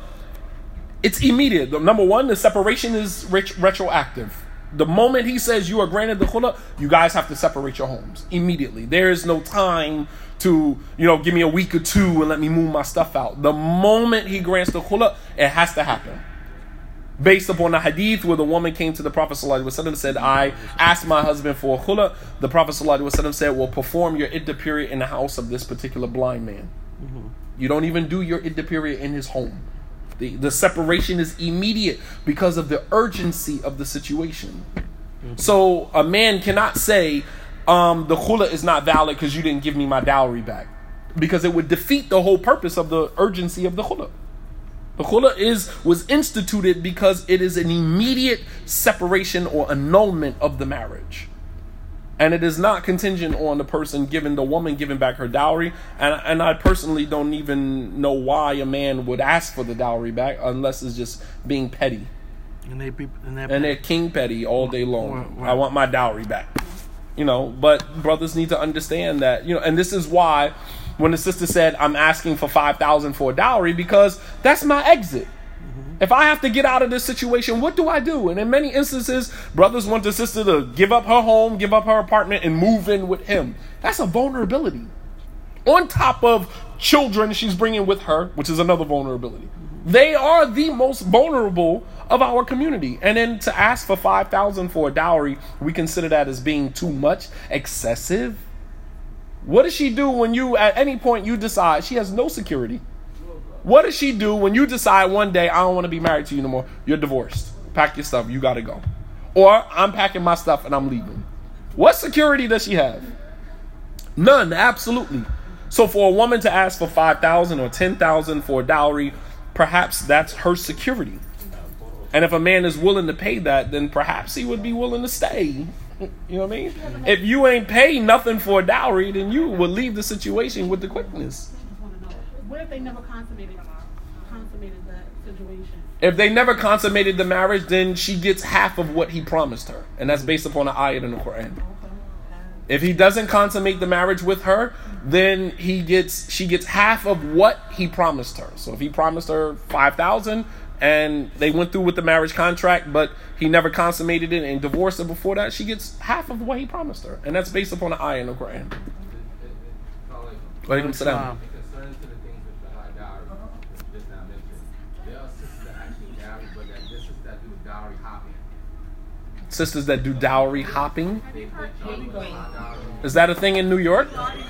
it's immediate. Number 1, the separation is retroactive. The moment he says you are granted the khula, you guys have to separate your homes immediately. There is no time to, you know, give me a week or 2 and let me move my stuff out. The moment he grants the khula, it has to happen. Based upon the hadith where the woman came to the Prophet ﷺ and said, I asked my husband for a khula. The Prophet ﷺ said, well, perform your idda period in the house of this particular blind man. You don't even do your idda period in his home. The separation is immediate because of the urgency of the situation. So a man cannot say, the khula is not valid because you didn't give me my dowry back. because it would defeat the whole purpose of the urgency of the khula. The khula was instituted because it is an immediate separation or annulment of the marriage. And it is not contingent on the woman giving back her dowry. And I personally don't even know why a man would ask for the dowry back unless it's just being petty. And they're king petty all day long. Wow. I want my dowry back. But brothers need to understand that, and this is why when the sister said, I'm asking for $5,000 for a dowry, because that's my exit. If I have to get out of this situation, what do I do? And in many instances, brothers want the sister to give up her home, give up her apartment, and move in with him. That's a vulnerability. On top of children she's bringing with her, which is another vulnerability. They are the most vulnerable of our community. And then to ask for $5,000 for a dowry, we consider that as being too much, excessive. What does she do when you, at any point, you decide she has no security? What does she do when you decide one day, I don't want to be married to you no more? You're divorced. Pack your stuff. You got to go. Or I'm packing my stuff and I'm leaving. What security does she have? None. Absolutely. So for a woman to ask for $5,000 or $10,000 for a dowry, perhaps that's her security. And if a man is willing to pay that, then perhaps he would be willing to stay. You know what I mean? If you ain't paid nothing for a dowry, then you will leave the situation with the quickness. What if they never consummated the situation? If they never consummated the marriage, then she gets half of what he promised her. And that's based upon an ayat in the Quran. If he doesn't consummate the marriage with her, then she gets half of what he promised her. So if he promised her $5,000 and they went through with the marriage contract, but he never consummated it and divorced her before that, she gets half of what he promised her. And that's based upon an ayat in the Quran. Let him sit down. Sisters that do dowry hopping. Is that a thing in New York? He's one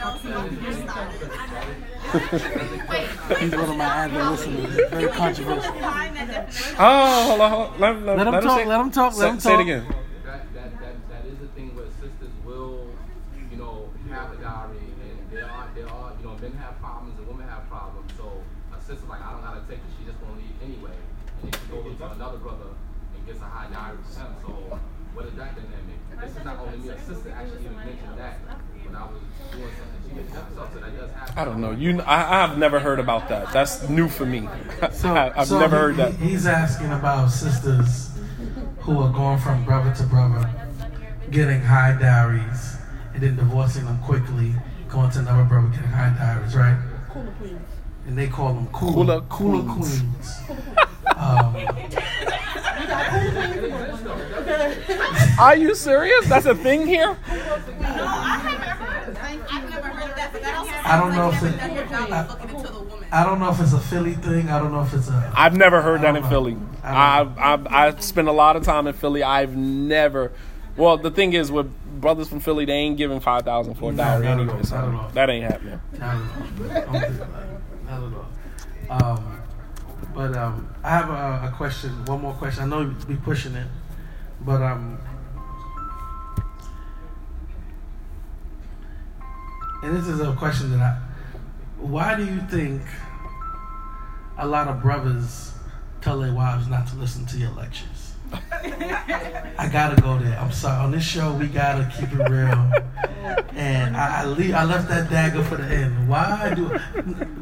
of my ad-lib listeners. Very controversial. Oh, let him talk. Say it again. That is a thing where sisters will, have a dowry, and there are, men have problems and women have problems. So a sister's like, I don't know how to take it. She just won't leave anyway, and then she goes to another brother and gets a high dowry from him. So what is that dynamic? This is not only me. A sister actually even mentioned that when I was doing something. She was something that does happen. I don't know. I've never heard about that. That's new for me. I've never heard that. He's asking about sisters who are going from brother to brother, getting high dowries, and then divorcing them quickly, going to another brother, getting high dowries, right? Cooler queens. And they call them cooler queens. Are you serious? That's a thing here? No, I've never heard of that. I don't know if it's a Philly thing. I don't know if it's a... I've never heard that in Philly. I've spent a lot of time in Philly. I've never... Well, the thing is, with brothers from Philly, they ain't giving $5,000 for a dowry anyway. So that ain't happening. I don't know. But I have a question, one more question. I know you'll be pushing it, but and this is a question that why do you think a lot of brothers tell their wives not to listen to your lectures? I gotta go there. I'm sorry. On this show, we gotta keep it real. And I left that dagger for the end.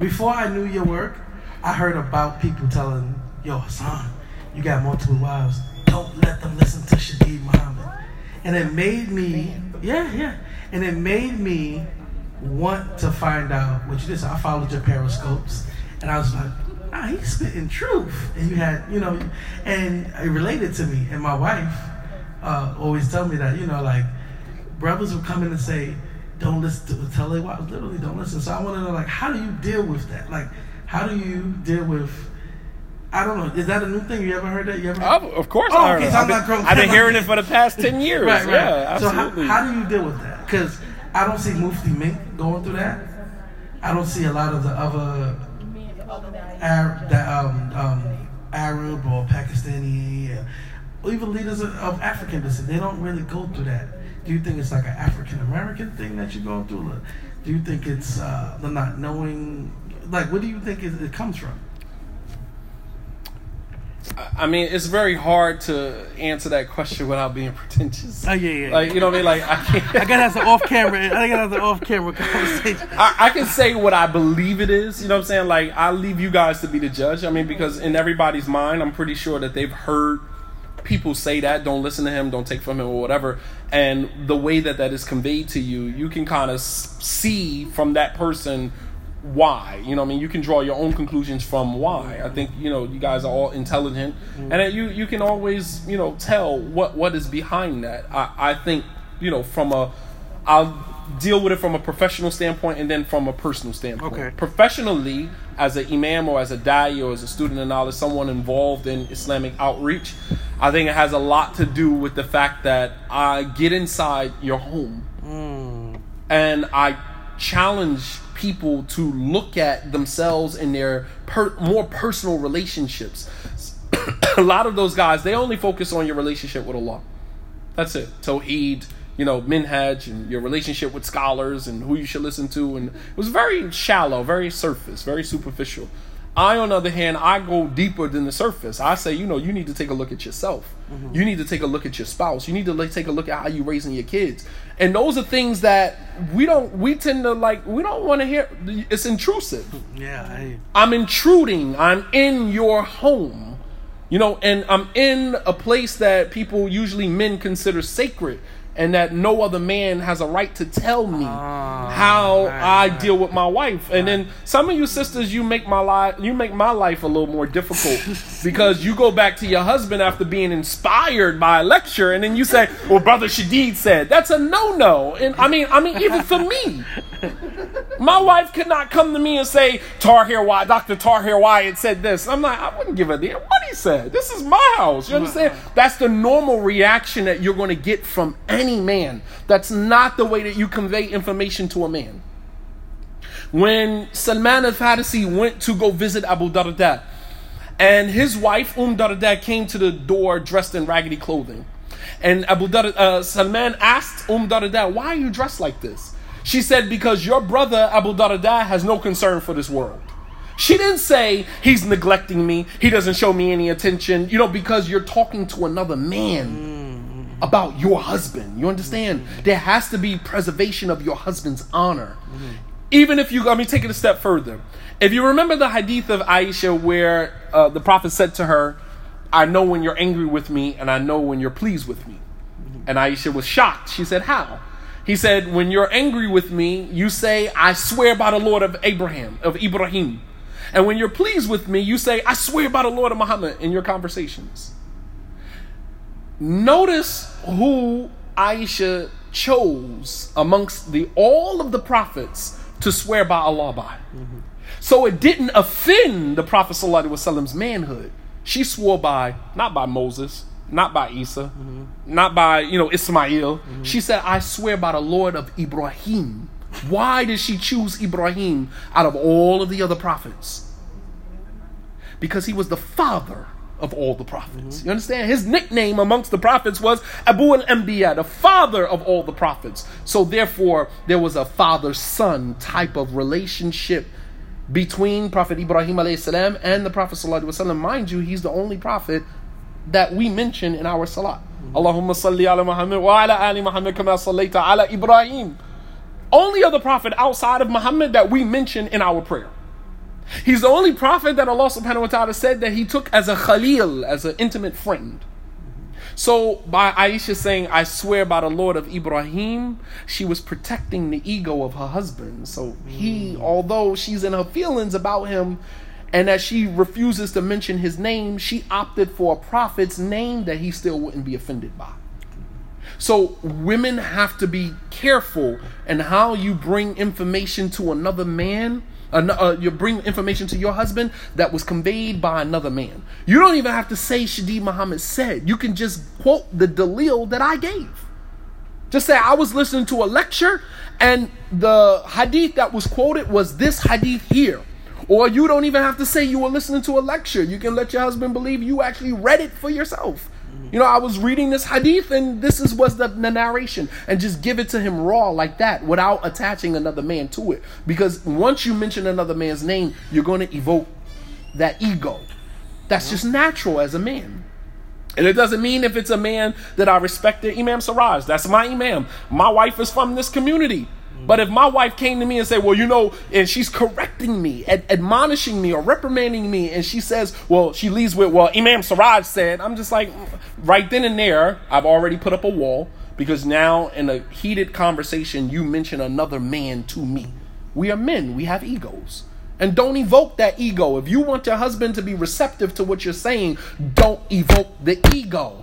Before I knew your work, I heard about people telling, yo, Hassan, you got multiple wives. Don't let them listen to Shadeed Muhammad. And it made me, and it made me want to find out what you did. So I followed your Periscopes, and I was like, nah, he's spitting truth. And you had, and it related to me. And my wife always tell me that, brothers would come in and say, don't listen to, tell their wives, literally don't listen. So I want to know, how do you deal with that? How do you deal with, I don't know, is that a new thing? You ever heard that? Of course I heard it. I've been hearing it for the past 10 years. Right. Yeah, absolutely. So how do you deal with that? Because I don't see Mufti Mink going through that. I don't see a lot of the other Arab or Pakistani, or even leaders of African descent. They don't really go through that. Do you think it's like an African-American thing that you're going through? Do you think it's the not knowing? Like, what do you think it comes from? I mean, it's very hard to answer that question without being pretentious. Oh, yeah. Like, you know what I mean? Like, I can't. I gotta have the off camera conversation. I can say what I believe it is. You know what I'm saying? Like, I leave you guys to be the judge. I mean, because in everybody's mind, I'm pretty sure that they've heard people say that. Don't listen to him. Don't take from him or whatever. And the way that is conveyed to you, you can kind of see from that person why. You know what I mean? You can draw your own conclusions from why. I think, you know, you guys are all intelligent, and that you can always, you know, tell what is behind that. I think, you know, I'll deal with it from a professional standpoint and then from a personal standpoint. Okay. Professionally, as an imam or as a da'i or as a student of knowledge, someone involved in Islamic outreach, I think it has a lot to do with the fact that I get inside your home and I challenge people to look at themselves in their more personal relationships. A lot of those guys, they only focus on your relationship with Allah. That's it. Tawheed, you know, minhaj, and your relationship with scholars and who you should listen to. And it was very shallow, very surface, very superficial. I, on the other hand, I go deeper than the surface. I say, you know, you need to take a look at yourself. Mm-hmm. You need to take a look at your spouse. You need to take a look at how you're raising your kids. And those are things that we don't want to hear. It's intrusive. Yeah. I'm intruding. I'm in your home, you know, and I'm in a place that people, usually men, consider sacred. And that no other man has a right to tell me how I deal with my wife. And then some of you sisters, you make my life a little more difficult because you go back to your husband after being inspired by a lecture, and then you say, "Well, Brother Shadeed said that's a no." And I mean, even for me, my wife could not come to me and say, "Dr. Tahir Wyatt said this." I'm like, I wouldn't give a damn what he said. This is my house. You understand? That's the normal reaction that you're going to get from any man. That's not the way that you convey information to a man. When Salman al-Farisi went to go visit Abu Darda, and his wife Darda came to the door dressed in raggedy clothing, and Salman asked Darda, "Why are you dressed like this?" She said, "Because your brother Abu Darda has no concern for this world." She didn't say, "He's neglecting me, he doesn't show me any attention," you know, because you're talking to another man about your husband. You understand? Mm-hmm. There has to be preservation of your husband's honor. Mm-hmm. Even if you, take it a step further. If you remember the hadith of Aisha where the Prophet said to her, "I know when you're angry with me and I know when you're pleased with me." Mm-hmm. And Aisha was shocked. She said, "How?" He said, "When you're angry with me, you say, 'I swear by the Lord of Ibrahim. And when you're pleased with me, you say, 'I swear by the Lord of Muhammad,' in your conversations." Notice who Aisha chose amongst all of the prophets to swear by Allah by. Mm-hmm. So it didn't offend the Prophet ﷺ's manhood. She swore by, not by Moses, not by Isa, mm-hmm. not by, Ismail. Mm-hmm. She said, "I swear by the Lord of Ibrahim." Why did she choose Ibrahim out of all of the other prophets? Because he was the father of all the prophets. Mm-hmm. You understand? His nickname amongst the prophets was Abu al-Anbiya, the father of all the prophets. So therefore, there was a father-son type of relationship between Prophet Ibrahim a.s. and the Prophet ﷺ. Mind you, he's the only prophet that we mention in our salat. Mm-hmm. Allahumma salli ala Muhammad wa ala ali Muhammad kama sallaita ala Ibrahim. Only other prophet outside of Muhammad that we mention in our prayer. He's the only prophet that Allah subhanahu wa ta'ala said that he took as a khalil, as an intimate friend. So by Aisha saying, "I swear by the Lord of Ibrahim," she was protecting the ego of her husband. So he, although she's in her feelings about him and that she refuses to mention his name, she opted for a prophet's name that he still wouldn't be offended by. So women have to be careful in how you bring information to another man. You bring information to your husband that was conveyed by another man. You don't even have to say Shadeed Muhammad said. You can just quote the dalil that I gave. Just say, "I was listening to a lecture and the hadith that was quoted was this hadith here." Or you don't even have to say you were listening to a lecture. You can let your husband believe you actually read it for yourself. Mm-hmm. You know, I was reading this hadith and this is what's the narration, and just give it to him raw like that without attaching another man to it. Because once you mention another man's name, you're going to evoke that ego. That's just natural as a man. And it doesn't mean if it's a man that I respect, the Imam Siraj, that's my Imam. My wife is from this community. But if my wife came to me and said, well, you know, and she's correcting me, admonishing me or reprimanding me, and she says, well, she leads with, well, Imam Siraj said, I'm just like, right then and there, I've already put up a wall, because now in a heated conversation, you mention another man to me. We are men. We have egos. And don't evoke that ego. If you want your husband to be receptive to what you're saying, don't evoke the ego.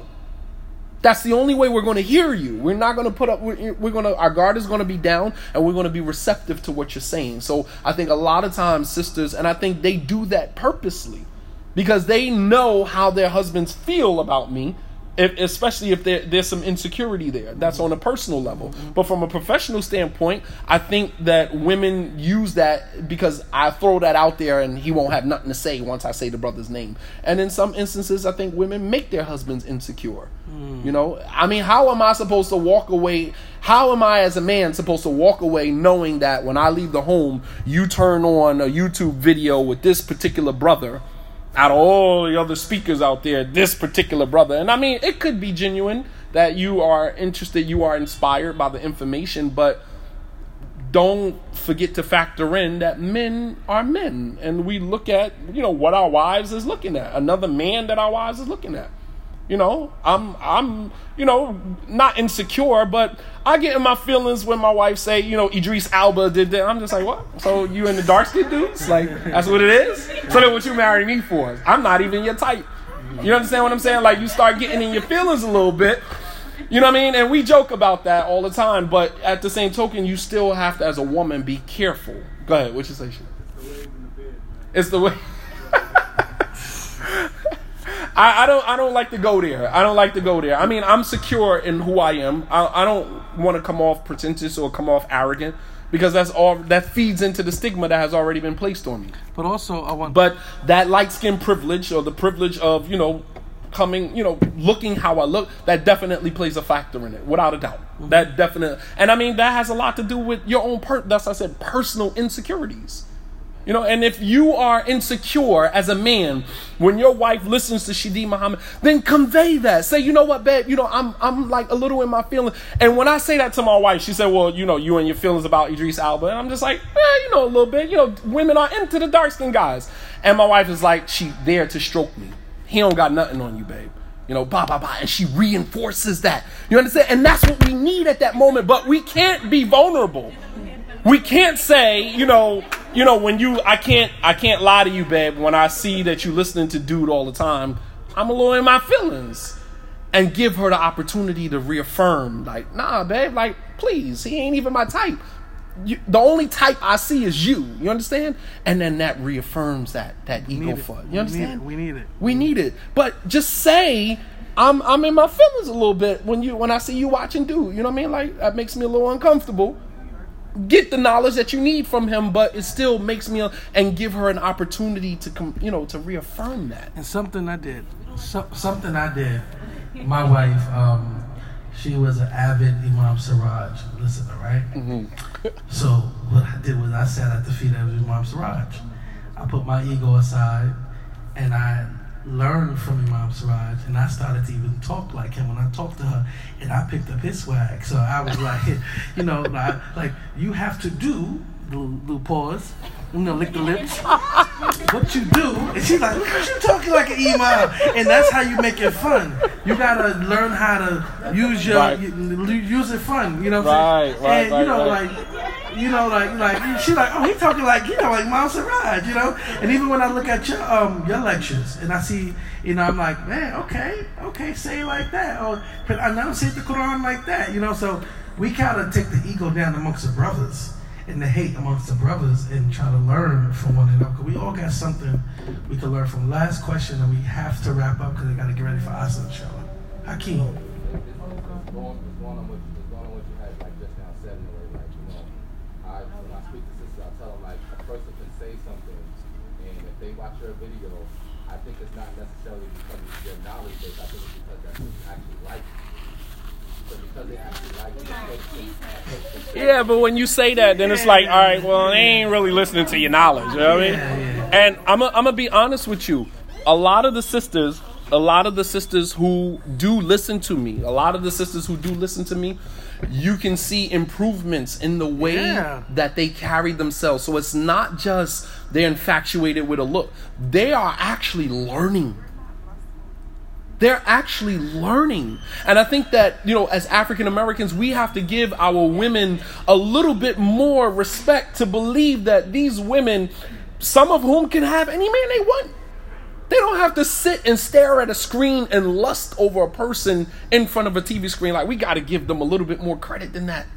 That's the only way we're going to hear you. We're not going to put up, we're going to, our guard is going to be down, and we're going to be receptive to what you're saying. So I think a lot of times sisters, and I think they do that purposely because they know how their husbands feel about me, especially if there's some insecurity there. That's on a personal level. But from a professional standpoint, I think that women use that because I throw that out there and he won't have nothing to say once I say the brother's name. And in some instances, I think women make their husbands insecure. You know, I mean, how am I supposed to walk away? How am I as a man supposed to walk away knowing that when I leave the home, you turn on a YouTube video with this particular brother out of all the other speakers out there, this particular brother? And I mean, it could be genuine that you are interested, you are inspired by the information, but don't forget to factor in that men are men. And we look at, you know, what our wives is looking at, another man that our wives is looking at. You know, I'm, you know, not insecure, but I get in my feelings when my wife say, you know, Idris Elba did that. I'm just like, what? So you and the dark skinned dudes? Like, that's what it is? So then what you marry me for? I'm not even your type. You understand what I'm saying? Like, you start getting in your feelings a little bit. You know what I mean? And we joke about that all the time. But at the same token, you still have to, as a woman, be careful. Go ahead. What you say, Shane? It's the way. I don't like to go there. I don't like to go there. I mean, I'm secure in who I am. I don't want to come off pretentious or come off arrogant, because that's all that feeds into the stigma that has already been placed on me. But also, But that light skin privilege, or the privilege of, you know, coming, you know, looking how I look, that definitely plays a factor in it, without a doubt. Mm-hmm. That definitely, and I mean, that has a lot to do with your own that's I said, personal insecurities. You know, and if you are insecure as a man when your wife listens to Shadeed Muhammad, then convey that. Say, you know what, babe, you know, I'm like a little in my feelings. And when I say that to my wife, she said, well, you know, you and your feelings about Idris Elba. And I'm just like, you know, a little bit. You know, women are into the dark-skinned guys. And my wife is like, she there to stroke me. He don't got nothing on you, babe. You know, blah, blah, blah. And she reinforces that. You understand? And that's what we need at that moment. But we can't be vulnerable. We can't say, you know, when you, I can't lie to you, babe. When I see that you listening to dude all the time, I'm a little in my feelings, and give her the opportunity to reaffirm, like, nah, babe, like, please, he ain't even my type. The only type I see is you. You understand? And then that reaffirms that ego fuck. You understand? We need it. But just say, I'm in my feelings a little bit when I see you watching dude. You know what I mean? Like, that makes me a little uncomfortable. Get the knowledge that you need from him, but it still makes me and give her an opportunity to, you know, to reaffirm that. And something I did. My wife, she was an avid Imam Siraj listener, right? Mm-hmm. So what I did was I sat at the feet of Imam Siraj. I put my ego aside and I learned from Imam Siraj, and I started to even talk like him when I talked to her, and I picked up his swag. So I was like, you know, like you have to do little pause, you know, lick the lips. What you do, and she's like, look at you talking like an Imam, and that's how you make it fun. You gotta learn how to use your use it fun. You know what I'm saying? Right, and you know, like she's like, oh, he talking like, you know, like Mount Siraj, you know. And even when I look at your lectures and I see, you know, I'm like, man, okay, say it like that, or but I don't say the Quran like that, you know. So we gotta take the ego down amongst the brothers, and the hate amongst the brothers, and try to learn from one another. Because we all got something we can learn from. Last question, and we have to wrap up because we got to get ready for Asa, inshallah. Hakeem. Going on what you had, like, just now said, in a way, like, you know, when I speak to sisters, I tell them, like, a person can say something, and if they watch your video, I think it's not necessarily because of their knowledge base. I think it's because that person actually likes it. But because they actually like it, yeah, but when you say that, then it's like, all right, well, they ain't really listening to your knowledge. You know what I mean? Yeah. And I'm gonna be honest with you. A lot of the sisters who do listen to me, you can see improvements in the way that they carry themselves. So it's not just they're infatuated with a look. They are actually learning. And I think that, you know, as African Americans, we have to give our women a little bit more respect to believe that these women, some of whom can have any man they want. They don't have to sit and stare at a screen and lust over a person in front of a TV screen. Like, we got to give them a little bit more credit than that.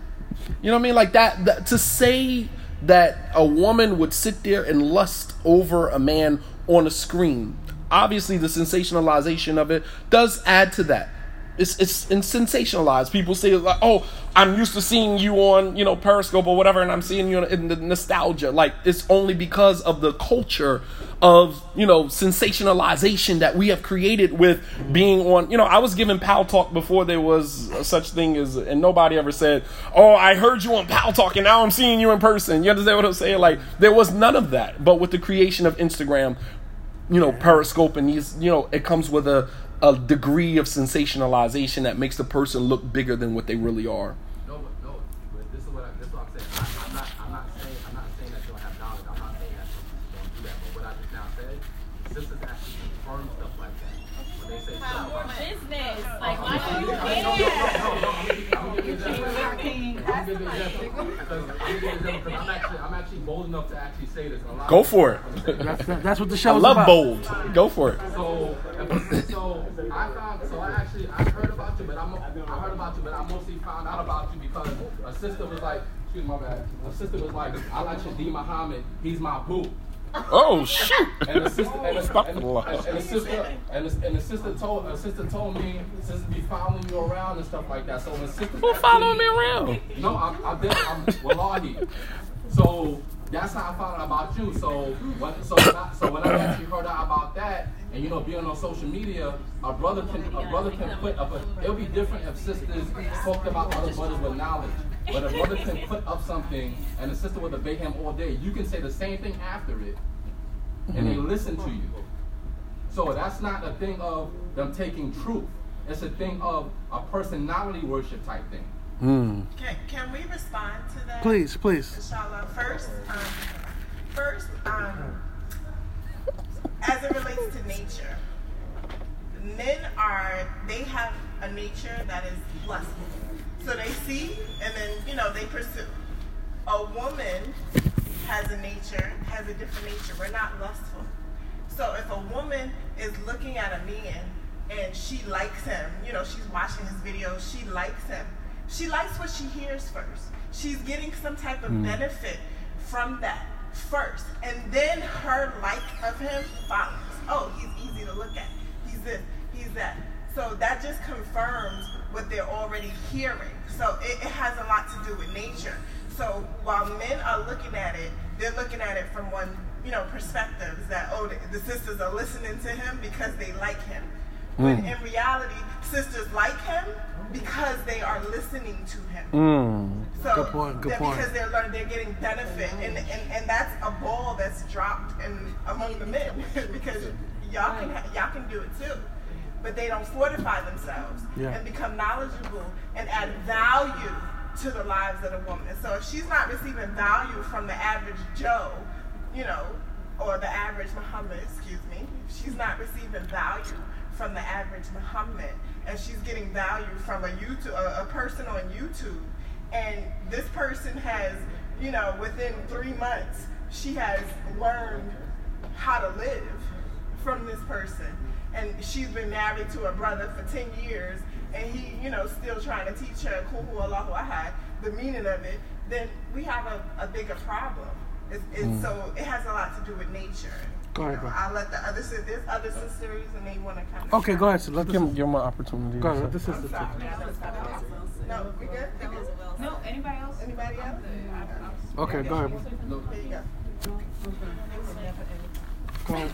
You know what I mean? Like, that to say that a woman would sit there and lust over a man on a screen. Obviously, the sensationalization of it does add to that. It's sensationalized. People say, like, oh, I'm used to seeing you on, you know, Periscope or whatever, and I'm seeing you in the nostalgia. Like, it's only because of the culture of, you know, sensationalization that we have created with being on. You know, I was given Pal Talk before there was such thing as, and nobody ever said, oh, I heard you on Pal Talk and now I'm seeing you in person. You understand what I'm saying? Like, there was none of that. But with the creation of Instagram, you know, Periscope and these, you know, it comes with a degree of sensationalization that makes the person look bigger than what they really are. No, but this is what I'm saying. I'm not saying that you don't have knowledge. I'm not saying that you don't do that. But what I just now said, sisters actually confirm stuff like that. When they say stuff like that. Business. Like, why do you care? I'm actually bold enough to actually say this. Go for it. That's what the show is about. I love bold. Go for it. I mostly found out about you because a sister was like, excuse my bad. A sister was like, I like Shadeed Muhammad. He's my boo. Oh shit! And the sister told me, sisters be following you around and stuff like that. So when sister, who following me around? No, I'm Wallahi. So that's how I found out about you. So when I actually heard out about that, and you know, being on social media, a brother can put up. It'll be different if sisters talked about other brothers with knowledge. But a brother can put up something, and a sister will debate him all day. You can say the same thing after it, and they listen to you. So that's not a thing of them taking truth. It's a thing of a personality worship type thing. Mm. Can we respond to that? Please. Inshallah. First, as it relates to nature, men have a nature that is lustful. So they see, and then, you know, they pursue. A woman has a different nature. We're not lustful. So if a woman is looking at a man and she likes him, you know, she's watching his videos, she likes him. She likes what she hears first. She's getting some type of benefit from that first. And then her like of him follows. Oh, he's easy to look at. He's this, he's that. So that just confirms what they're already hearing. So it has a lot to do with nature. So while men are looking at it, they're looking at it from one, you know, perspective that, oh, the sisters are listening to him because they like him. When in reality, sisters like him because they are listening to him. So good point. Because they're learning, they're getting benefit. And that's a ball that's dropped among the men because y'all can do it too. But they don't fortify themselves and become knowledgeable and add value to the lives of the woman. So if she's not receiving value from the average Joe, you know, or the average Muhammad, if she's not receiving value from the average Muhammad, and she's getting value from a person on YouTube, and this person has, you know, within 3 months, she has learned how to live from this person. And she's been married to a brother for 10 years, and he, you know, still trying to teach her Kuhu Allahu Ahad, the meaning of it, then we have a bigger problem. So it has a lot to do with nature. Go ahead. You know, I'll let the other sisters, there's other sisters, and they want to kind of... Okay, go ahead. So let them give my opportunity. Go ahead, let the sisters. No, we good? No, anybody else? Anybody else? Okay, go ahead. There you go. Go ahead.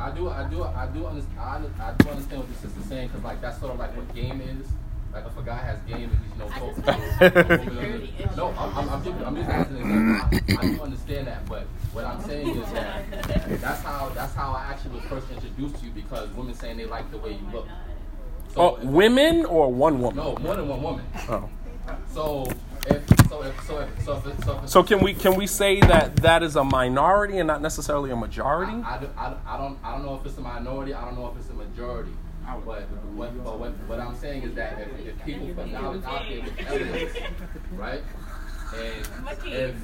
I do understand what this is saying, because like that's sort of like what game is. Like if a guy has game and he's I'm just as an example. I do understand that, but what I'm saying is that's how I actually was first introduced to you, because women saying they like the way you look. So women or one woman? No, more than one woman. Oh. So can we say that is a minority and not necessarily a majority? I don't know if it's a minority. I don't know if it's a majority. But what I'm saying is that if people put knowledge out there with evidence, right? And if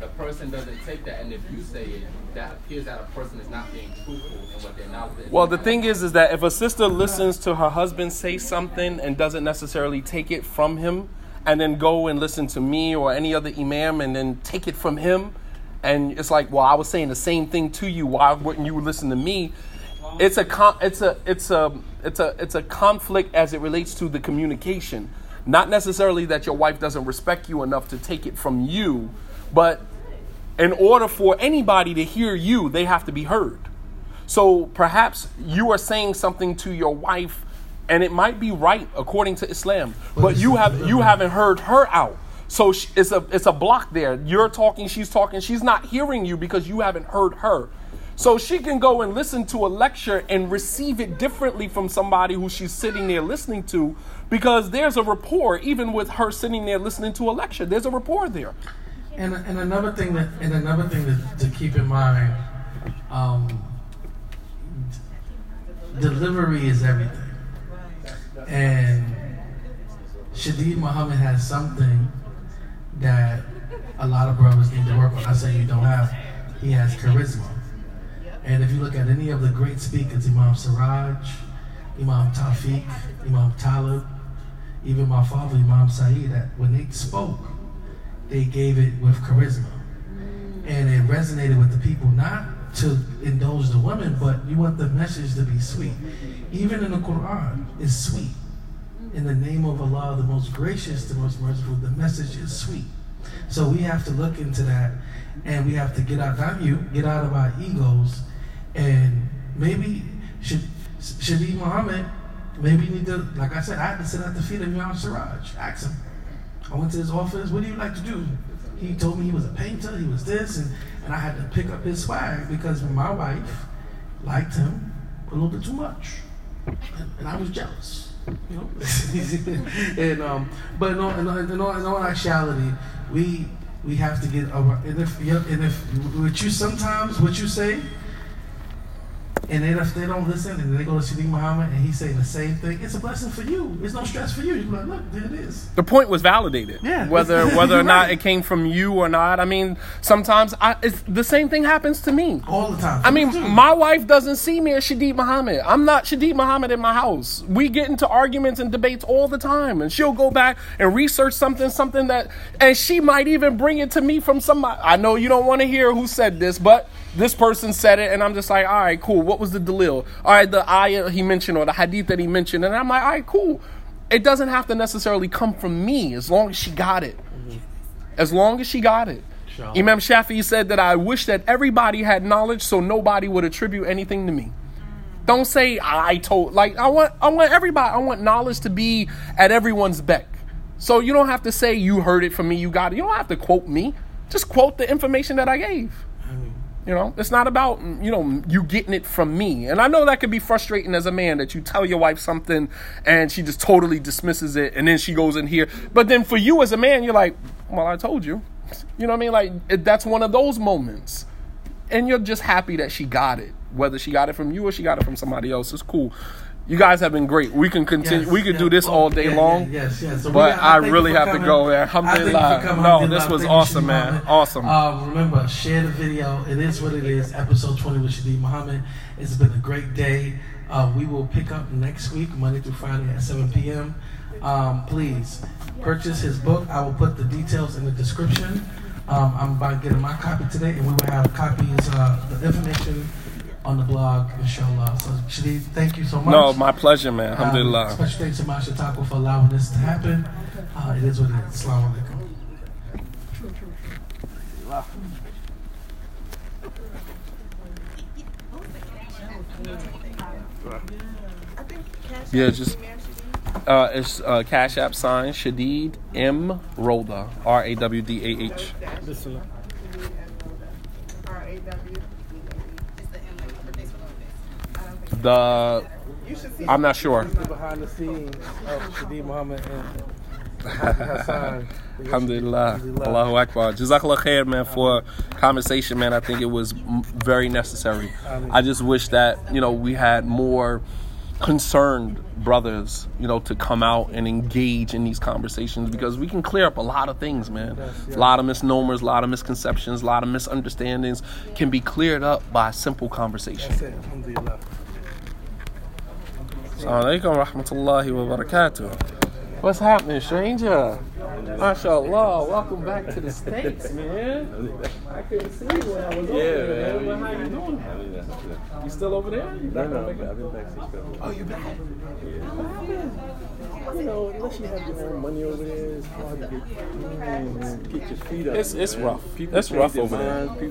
the person doesn't take that, and if you say it, that appears that a person is not being truthful in what they're not. Well, the thing is that if a sister listens to her husband say something and doesn't necessarily take it from him, and then go and listen to me or any other imam and then take it from him, and it's like, well, I was saying the same thing to you. Why wouldn't you listen to me? It's a conflict as it relates to the communication. Not necessarily that your wife doesn't respect you enough to take it from you, but in order for anybody to hear you, they have to be heard. So perhaps you are saying something to your wife, and it might be right according to Islam, but you haven't heard her out. So it's a block there. You're talking, she's talking, she's not hearing you because you haven't heard her. So she can go and listen to a lecture and receive it differently from somebody who she's sitting there listening to, because there's a rapport even with her sitting there listening to a lecture. There's a rapport there. And another thing to keep in mind, delivery is everything. And Shadeed Muhammad has something that a lot of brothers need to work on. I say you don't have. He has charisma. And if you look at any of the great speakers, Imam Siraj, Imam Tafiq, Imam Talib, even my father, Imam Saeed, when they spoke, they gave it with charisma. And it resonated with the people, not to indulge the women, but you want the message to be sweet. Even in the Quran, it's sweet. In the name of Allah, the most gracious, the most merciful, the message is sweet. So we have to look into that, and we have to get out of our egos. And maybe Shadeed Muhammad, maybe you need to, like I said, I had to sit at the feet of Imam Siraj, ask him. I went to his office, what do you like to do? He told me he was a painter, he was this, and I had to pick up his swag because my wife liked him a little bit too much. And I was jealous, you know? But in all actuality, we have to get over, and if what you say, and then if they don't listen, and they go to Shadeed Muhammad, and he's saying the same thing, it's a blessing for you. It's no stress for you. You're like, look, there it is. The point was validated. Yeah. Whether or not it came from you or not. I mean, sometimes it's the same thing happens to me. All the time. I mean, my wife doesn't see me as Shadeed Muhammad. I'm not Shadeed Muhammad in my house. We get into arguments and debates all the time, and she'll go back and research something that, and she might even bring it to me from somebody. I know you don't want to hear who said this, but this person said it, and I'm just like, all right, cool. What was the delil? All right, the ayah he mentioned or the hadith that he mentioned. And I'm like, all right, cool. It doesn't have to necessarily come from me as long as she got it. As long as she got it. Sure. Imam Shafi'i said that I wish that everybody had knowledge so nobody would attribute anything to me. Don't say I told. Like, I want everybody. I want knowledge to be at everyone's beck. So you don't have to say you heard it from me, you got it. You don't have to quote me. Just quote the information that I gave. You know, it's not about, you know, you getting it from me. And I know that could be frustrating as a man, that you tell your wife something and she just totally dismisses it. And then she goes in here. But then for you as a man, you're like, well, I told you. You know what I mean? Like, that's one of those moments. And you're just happy that she got it. Whether she got it from you or she got it from somebody else, it's cool. You guys have been great. We can continue. Yes, we could do this all day long. Yes. So but I really have to go there. Alhamdulillah. No, this was awesome, man. Awesome. Remember, share the video. It is what it is. Episode 20 with Shadeed Muhammad. It's been a great day. We will pick up next week, Monday through Friday at 7 p.m. Please purchase his book. I will put the details in the description. I'm about getting my copy today, and we will have copies the information on the blog, inshallah. So, Shadeed, thank you so much. No, my pleasure, man. Alhamdulillah. Special thanks to Masha Taco for allowing this to happen. It is what it is. Assalamu alaikum. Yeah, just it's Cash App sign Shadeed M Roda Rawdah. I'm not sure. Behind the scenes of Shadeed Muhammad and Muhammad Hassan. Alhamdulillah. Allahu Akbar. Jazakallah khair, man, for conversation, man. I think it was very necessary. I just wish that, you know, we had more concerned brothers, you know, to come out and engage in these conversations, because we can clear up a lot of things, man. A lot of misnomers, a lot of misconceptions, a lot of misunderstandings can be cleared up by simple conversation. That's it. Alhamdulillah. Assalamualaikum warahmatullahi wabarakatuh. What's happening, stranger? MashaAllah, welcome back to the States, man. I couldn't see you when I was over there, man. How you doing? You still over there? No, I've been back 6 months. Oh, you back? Yeah. You know, unless you have your own money over there, it's hard to get your feet up. It's rough. It's rough over there.